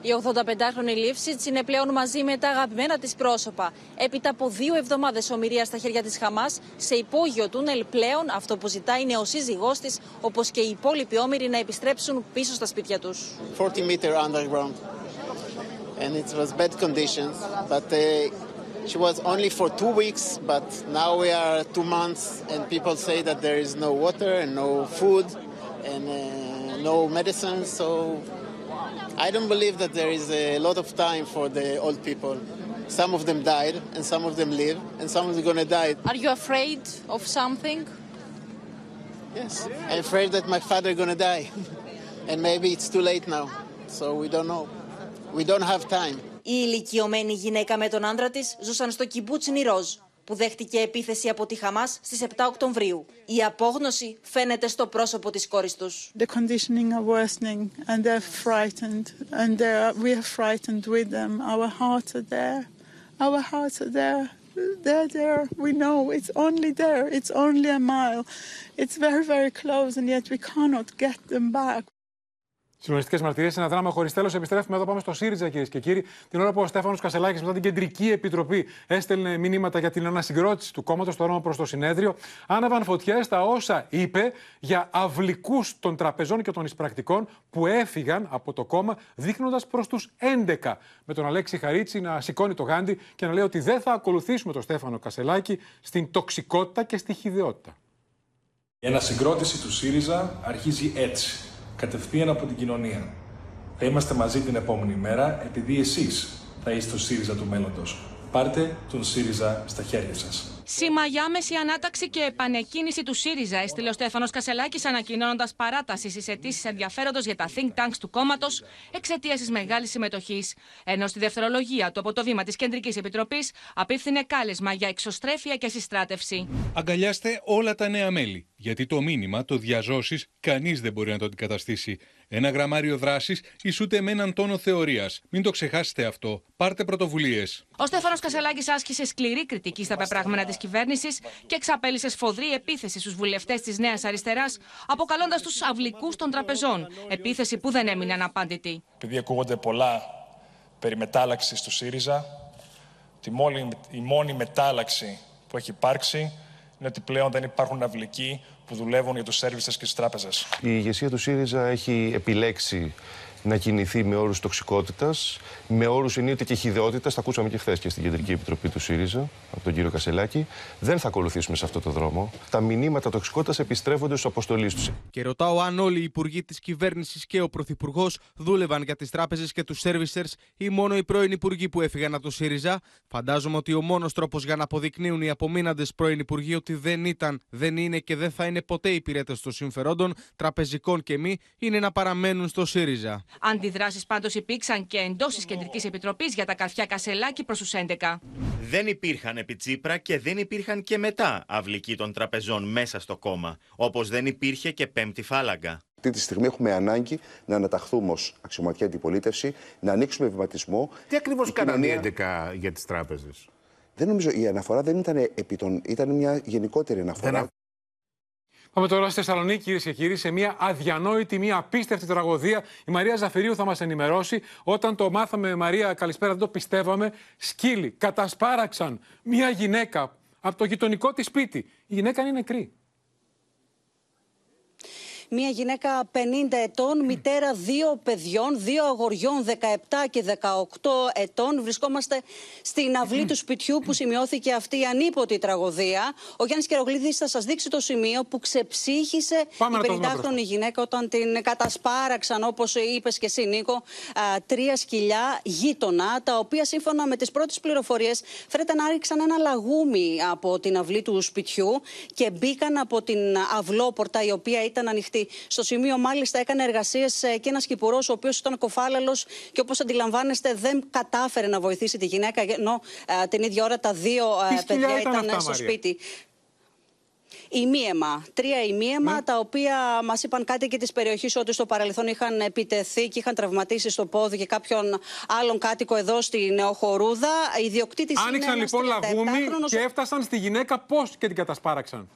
Η ογδονταπεντάχρονη Λίφσιτς είναι πλέον μαζί με τα αγαπημένα της πρόσωπα. Έπειτα από δύο εβδομάδες ομηρίας στα χέρια της Χαμάς, σε υπόγειο τούνελ πλέον αυτό που ζητάει είναι ο σύζυγός της, όπως και οι υπόλοιποι όμηροι, να επιστρέψουν πίσω στα σπίτια τους. forty meter underground. And it was bad conditions, but she was only for two weeks, but now we are two months and people say that there is no water and no food and no medicine, so I don't believe that there is a lot of time for the old people. Some of them died, and some of them live, and some of them are going to die. Are you afraid of something? Yes, I'm afraid that my father is going to die. And maybe it's too late now, so we don't know. We don't have time. Η ηλικιωμένη γυναίκα με τον άντρα της ζούσαν στο κιμπούτς Νιρόζ, που δέχτηκε επίθεση από τη Χαμάς στις επτά Οκτωβρίου. Η απόγνωση φαίνεται στο πρόσωπο της κόρης τους. The conditioning are worsening and they're frightened and they are, we are frightened with them. Our hearts are there. Our hearts are there. They're there. We know it's only there. It's only a mile. It's very very close and yet we cannot get them back. Συλλογιστικές μαρτυρίες, ένα δράμα χωρίς τέλος. Επιστρέφουμε εδώ, πάμε στο ΣΥΡΙΖΑ, κυρίες και κύριοι. Την ώρα που ο Στέφανος Κασελάκης, μετά την Κεντρική Επιτροπή, έστελνε μηνύματα για την ανασυγκρότηση του κόμματος, το όνομα προς το συνέδριο, άναβαν φωτιές τα όσα είπε για αυλικούς των τραπεζών και των εισπρακτικών που έφυγαν από το κόμμα, δείχνοντας προς τους έντεκα. Με τον Αλέξη Χαρίτση να σηκώνει το γάντι και να λέει ότι δεν θα ακολουθήσουμε τον Στέφανο Κασελάκη στην τοξικότητα και στη χυδαιότητα. Η ανασυγκρότηση του ΣΥΡΙΖΑ αρχίζει έτσι. Κατευθείαν από την κοινωνία. Θα είμαστε μαζί την επόμενη μέρα, επειδή εσείς θα είστε ο ΣΥΡΙΖΑ του μέλλοντος. Πάρτε τον ΣΥΡΙΖΑ στα χέρια σας. Σήμα για άμεση ανάταξη και επανεκκίνηση του ΣΥΡΙΖΑ έστειλε ο Στέφανος Κασελάκης, ανακοινώνοντας παράταση στις αιτήσεις ενδιαφέροντος για τα think tanks του κόμματος εξαιτίας της μεγάλης συμμετοχής. Ενώ στη δευτερολογία του από το βήμα της Κεντρικής Επιτροπής απίφθινε κάλεσμα για εξωστρέφεια και συστράτευση. Αγκαλιάστε όλα τα νέα μέλη, γιατί το μήνυμα, το διαζώσεις, κανείς δεν μπορεί να το αντικαταστήσει. Ένα γραμμάριο δράσης ισούται με έναν τόνο θεωρίας. Μην το ξεχάσετε αυτό. Πάρτε πρωτοβουλίες. Ο Στέφανος Κασελάκης άσκησε σκληρή κριτική στα πεπράγματα της κυβέρνησης και εξαπέλυσε σφοδρή επίθεση στους βουλευτές της Νέας Αριστεράς, αποκαλώντας τους αυλικούς των τραπεζών. Επίθεση που δεν έμεινε αναπάντητη. Επειδή ακούγονται πολλά περί μετάλλαξης του ΣΥΡΙΖΑ, η μόνη μετάλλαξη που έχει υπάρξει είναι ότι πλέον δεν υπάρχουν αυλικοί που δουλεύουν για τους σέρβιστες και τις τράπεζες. Η ηγεσία του ΣΥΡΙΖΑ έχει επιλέξει να κινηθεί με όρους τοξικότητας, με όρους ενίοτε και χυδαιότητας. Τα ακούσαμε και χθες και στην Κεντρική Επιτροπή του ΣΥΡΙΖΑ από τον κύριο Κασελάκη. Δεν θα ακολουθήσουμε σε αυτό το δρόμο. Τα μηνύματα τοξικότητας επιστρέφονται στους αποστολείς τους. Και ρωτάω αν όλοι οι υπουργοί της κυβέρνησης και ο πρωθυπουργός δούλευαν για τις τράπεζες και τους σερβισερς ή μόνο οι πρώην υπουργοί που έφυγαν από το ΣΥΡΙΖΑ. Φαντάζομαι ότι ο μόνος τρόπος για να αποδεικνύουν οι απομείναντες πρώην υπουργοί ότι δεν ήταν, δεν είναι και δεν θα είναι ποτέ υπηρέτες των συμφερόντων, τραπεζικών και μη, είναι να παραμένουν στο ΣΥΡΙΖΑ. Αντιδράσεις πάντως υπήρξαν και εντός της Κεντρικής Επιτροπής για τα καρφιά Κασελάκη προς τους έντεκα. Δεν υπήρχαν επί Τσίπρα και δεν υπήρχαν και μετά αυλικοί των τραπεζών μέσα στο κόμμα, όπως δεν υπήρχε και πέμπτη φάλαγγα. Αυτή τη στιγμή έχουμε ανάγκη να αναταχθούμε ως αξιωματική αντιπολίτευση, να ανοίξουμε βηματισμό. Τι ακριβώς κάνανε έντεκα για τις τράπεζες? Δεν νομίζω, η αναφορά δεν ήταν επί των, ήταν μια γενικότερη αναφορά. Πάμε τώρα στη Θεσσαλονίκη, κυρίες και κύριοι, σε μια αδιανόητη, μια απίστευτη τραγωδία. Η Μαρία Ζαφειρίου θα μας ενημερώσει. Όταν το μάθαμε, Μαρία, καλησπέρα, δεν το πιστεύαμε. Σκύλοι κατασπάραξαν μια γυναίκα από το γειτονικό της σπίτι. Η γυναίκα είναι νεκρή. Μια γυναίκα πενήντα ετών, μητέρα δύο παιδιών, δύο αγοριών δεκαεπτά και δεκαοκτώ ετών. Βρισκόμαστε στην αυλή του σπιτιού που σημειώθηκε αυτή η ανίποτη τραγωδία. Ο Γιάννης Κερογλίδης θα σας δείξει το σημείο που ξεψύχησε Πάμε η πενηντάχρονη γυναίκα όταν την κατασπάραξαν, όπως είπες και εσύ, Νίκο, τρία σκυλιά γείτονα, τα οποία σύμφωνα με τις πρώτες πληροφορίες φέρεται να άριξαν ένα λαγούμι από την αυλή του σπιτιού και μπήκαν από την αυλόπορτα η οποία ήταν ανοιχτή. Στο σημείο, μάλιστα, έκανε εργασίες και ένας κυπουρός, ο οποίος ήταν κοφάλαλος και όπως αντιλαμβάνεστε, δεν κατάφερε να βοηθήσει τη γυναίκα, ενώ α, την ίδια ώρα τα δύο α, παιδιά ήταν, ήταν αυτά, στο Μαρία. σπίτι. Ημίαιμα. Τρία ημίαιμα, mm. τα οποία μας είπαν κάτοικοι της περιοχής ότι στο παρελθόν είχαν επιτεθεί και είχαν τραυματίσει στο πόδι και κάποιον άλλον κάτοικο εδώ στη Νεοχωρούδα. Ιδιοκτήτης είναι ένας τριάντα επτάχρονος. Άνοιξαν λοιπόν λαγούμι και έφτασαν στη γυναίκα. Πώς και την κατασπάραξαν?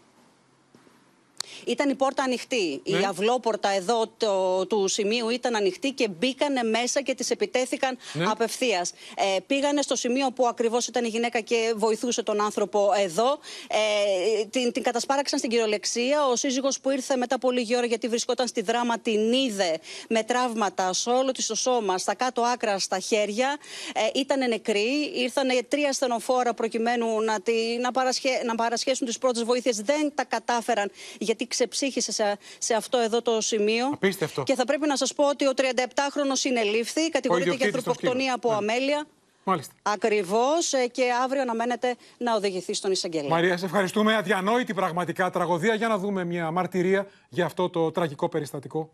Ήταν η πόρτα ανοιχτή. Ναι. Η αυλόπορτα εδώ το, του σημείου ήταν ανοιχτή και μπήκανε μέσα και τις επιτέθηκαν ναι. απευθείας. Ε, πήγανε στο σημείο που ακριβώς ήταν η γυναίκα και βοηθούσε τον άνθρωπο εδώ. Ε, την, την κατασπάραξαν στην κυριολεξία. Ο σύζυγος που ήρθε μετά από λίγη ώρα, γιατί βρισκόταν στη δράμα, την είδε με τραύματα σε όλο της το σώμα, στα κάτω άκρα, στα χέρια. Ε, ήτανε νεκρή. Ήρθανε τρία ασθενοφόρα προκειμένου να, τη, να, παρασχέ, να παρασχέσουν τις πρώτες βοήθειες. Δεν τα κατάφεραν, γιατί ξεψύχησε σε, σε αυτό εδώ το σημείο. Απίστευτο. Και θα πρέπει να σας πω ότι ο τριανταεπτάχρονος συνελήφθη, κατηγορείται για ανθρωποκτονία από ναι. αμέλεια. Μάλιστα. Ακριβώς, και αύριο αναμένεται να οδηγηθεί στον εισαγγελέα. Μαρία, σε ευχαριστούμε. Αδιανόητη πραγματικά τραγωδία. Για να δούμε μια μαρτυρία για αυτό το τραγικό περιστατικό.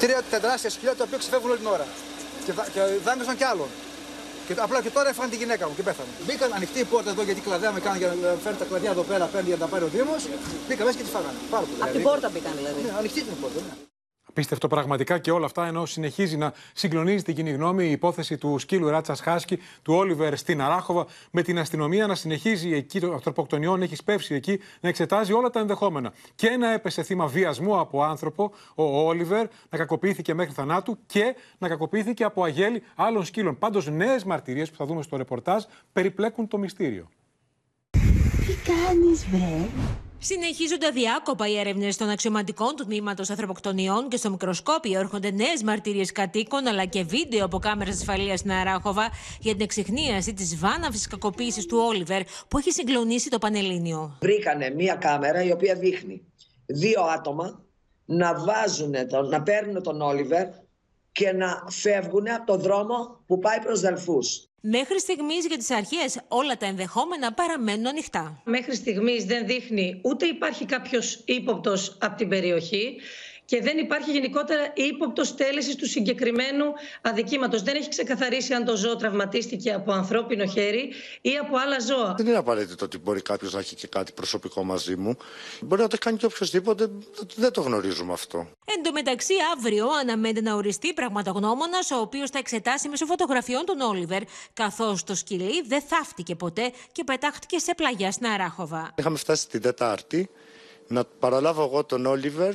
Τρία τεράστια σκυλιά, τα οποία ξεφεύγουν όλη την ώρα. Και, και δάνεισαν κι άλλον. Και, απλά και τώρα έφεραν τη γυναίκα μου και πέθανε. Μπήκαν, ανοιχτή η πόρτα εδώ, γιατί κλαδιά με κάνουν για να φέρουν τα κλαδιά εδώ πέρα, πέντε για να τα πάρει ο Δήμος. Μπήκαν μέσα και τη φάγανε. Πάρα πολύ. Από την πόρτα μπήκαν δηλαδή. Ναι, ανοιχτή την πόρτα. Ναι. Απίστευτο πραγματικά, και όλα αυτά ενώ συνεχίζει να συγκλονίζει την κοινή γνώμη η υπόθεση του σκύλου ράτσας χάσκι του Όλιβερ στην Αράχοβα, με την αστυνομία να συνεχίζει εκεί των ανθρωποκτονιών, έχει σπεύσει εκεί, να εξετάζει όλα τα ενδεχόμενα. Και να έπεσε θύμα βιασμού από άνθρωπο ο Όλιβερ, να κακοποιήθηκε μέχρι θανάτου και να κακοποιήθηκε από αγέλη άλλων σκύλων. Πάντως, νέες μαρτυρίες που θα δούμε στο ρεπορτάζ περιπλέκουν το μυστήριο. Τι κάνεις, βρε? Συνεχίζονται αδιάκοπα οι έρευνες των αξιωματικών του τμήματος ανθρωποκτονιών και στο μικροσκόπιο έρχονται νέες μαρτυρίες κατοίκων αλλά και βίντεο από κάμερες ασφαλείας στην Αράχοβα για την εξιχνίαση της βάναυσης κακοποίησης του Όλιβερ που έχει συγκλονίσει το Πανελλήνιο. Βρήκανε μία κάμερα η οποία δείχνει δύο άτομα να, βάζουν τον, να παίρνουν τον Όλιβερ και να φεύγουν από το δρόμο που πάει προς Δελφούς. Μέχρι στιγμής για τις αρχές όλα τα ενδεχόμενα παραμένουν ανοιχτά. Μέχρι στιγμής δεν δείχνει ούτε υπάρχει κάποιος ύποπτος από την περιοχή και δεν υπάρχει γενικότερα ύποπτος τέλεσης του συγκεκριμένου αδικήματος. Δεν έχει ξεκαθαρίσει αν το ζώο τραυματίστηκε από ανθρώπινο χέρι ή από άλλα ζώα. Δεν είναι απαραίτητο ότι μπορεί κάποιος να έχει και κάτι προσωπικό μαζί μου. Μπορεί να το κάνει και οποιοσδήποτε, δεν το γνωρίζουμε αυτό. Εν τω μεταξύ, αύριο αναμένεται να οριστεί πραγματογνώμονας, ο οποίος θα εξετάσει μέσω φωτογραφιών τον Όλιβερ, καθώς το σκυλί δεν θαύτηκε ποτέ και πετάχτηκε σε πλαγιά στην Αράχοβα. Είχαμε φτάσει την Τετάρτη να παραλάβω εγώ τον Όλιβερ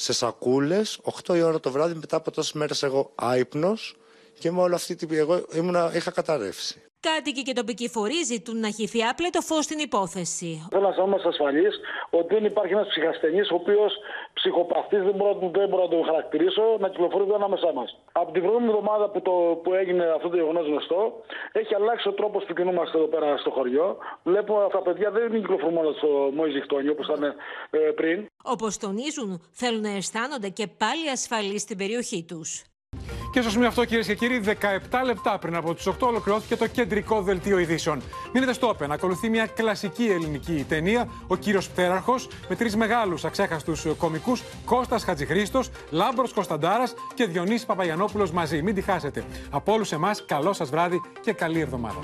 σε σακούλες, οκτώ η ώρα το βράδυ, μετά από τόσες μέρες εγώ άυπνος και με όλη αυτή την εγώ ήμουνα, είχα καταρρεύσει. Κάτοικοι και τοπικοί φορείς ζητούν να χυθεί άπλετο φως στην υπόθεση. Θέλω να είμαστε ασφαλείς ότι δεν υπάρχει ένας ψυχασθενής, ο οποίος ψυχοπαθής, δεν μπορώ, δεν μπορώ να τον χαρακτηρίσω, να κυκλοφορεί εδώ ανάμεσά μας. Από την προηγούμενη εβδομάδα που, το, που έγινε αυτό το γεγονός γνωστό, έχει αλλάξει ο τρόπος που κινούμαστε εδώ πέρα στο χωριό. Βλέπουμε ότι τα παιδιά δεν κυκλοφορούν μόνο στο μόλις ζυχτώνει όπως ήταν ε, πριν. Όπως τονίζουν, θέλουν να αισθάνονται και πάλι ασφαλείς στην περιοχή τους. Και στο σημείο αυτό, κυρίες και κύριοι, δεκαεπτά λεπτά πριν από τις οκτώ ολοκληρώθηκε το κεντρικό δελτίο ειδήσεων. Μείνετε στο Open, ακολουθεί μια κλασική ελληνική ταινία, ο κύριος Πτέραρχος, με τρεις μεγάλους αξέχαστους κομικούς, Κώστας Χατζηχρήστος, Λάμπρος Κωνσταντάρας και Διονύσης Παπαγιανόπουλος μαζί. Μην τη χάσετε. Από όλους εμάς, καλό σας βράδυ και καλή εβδομάδα.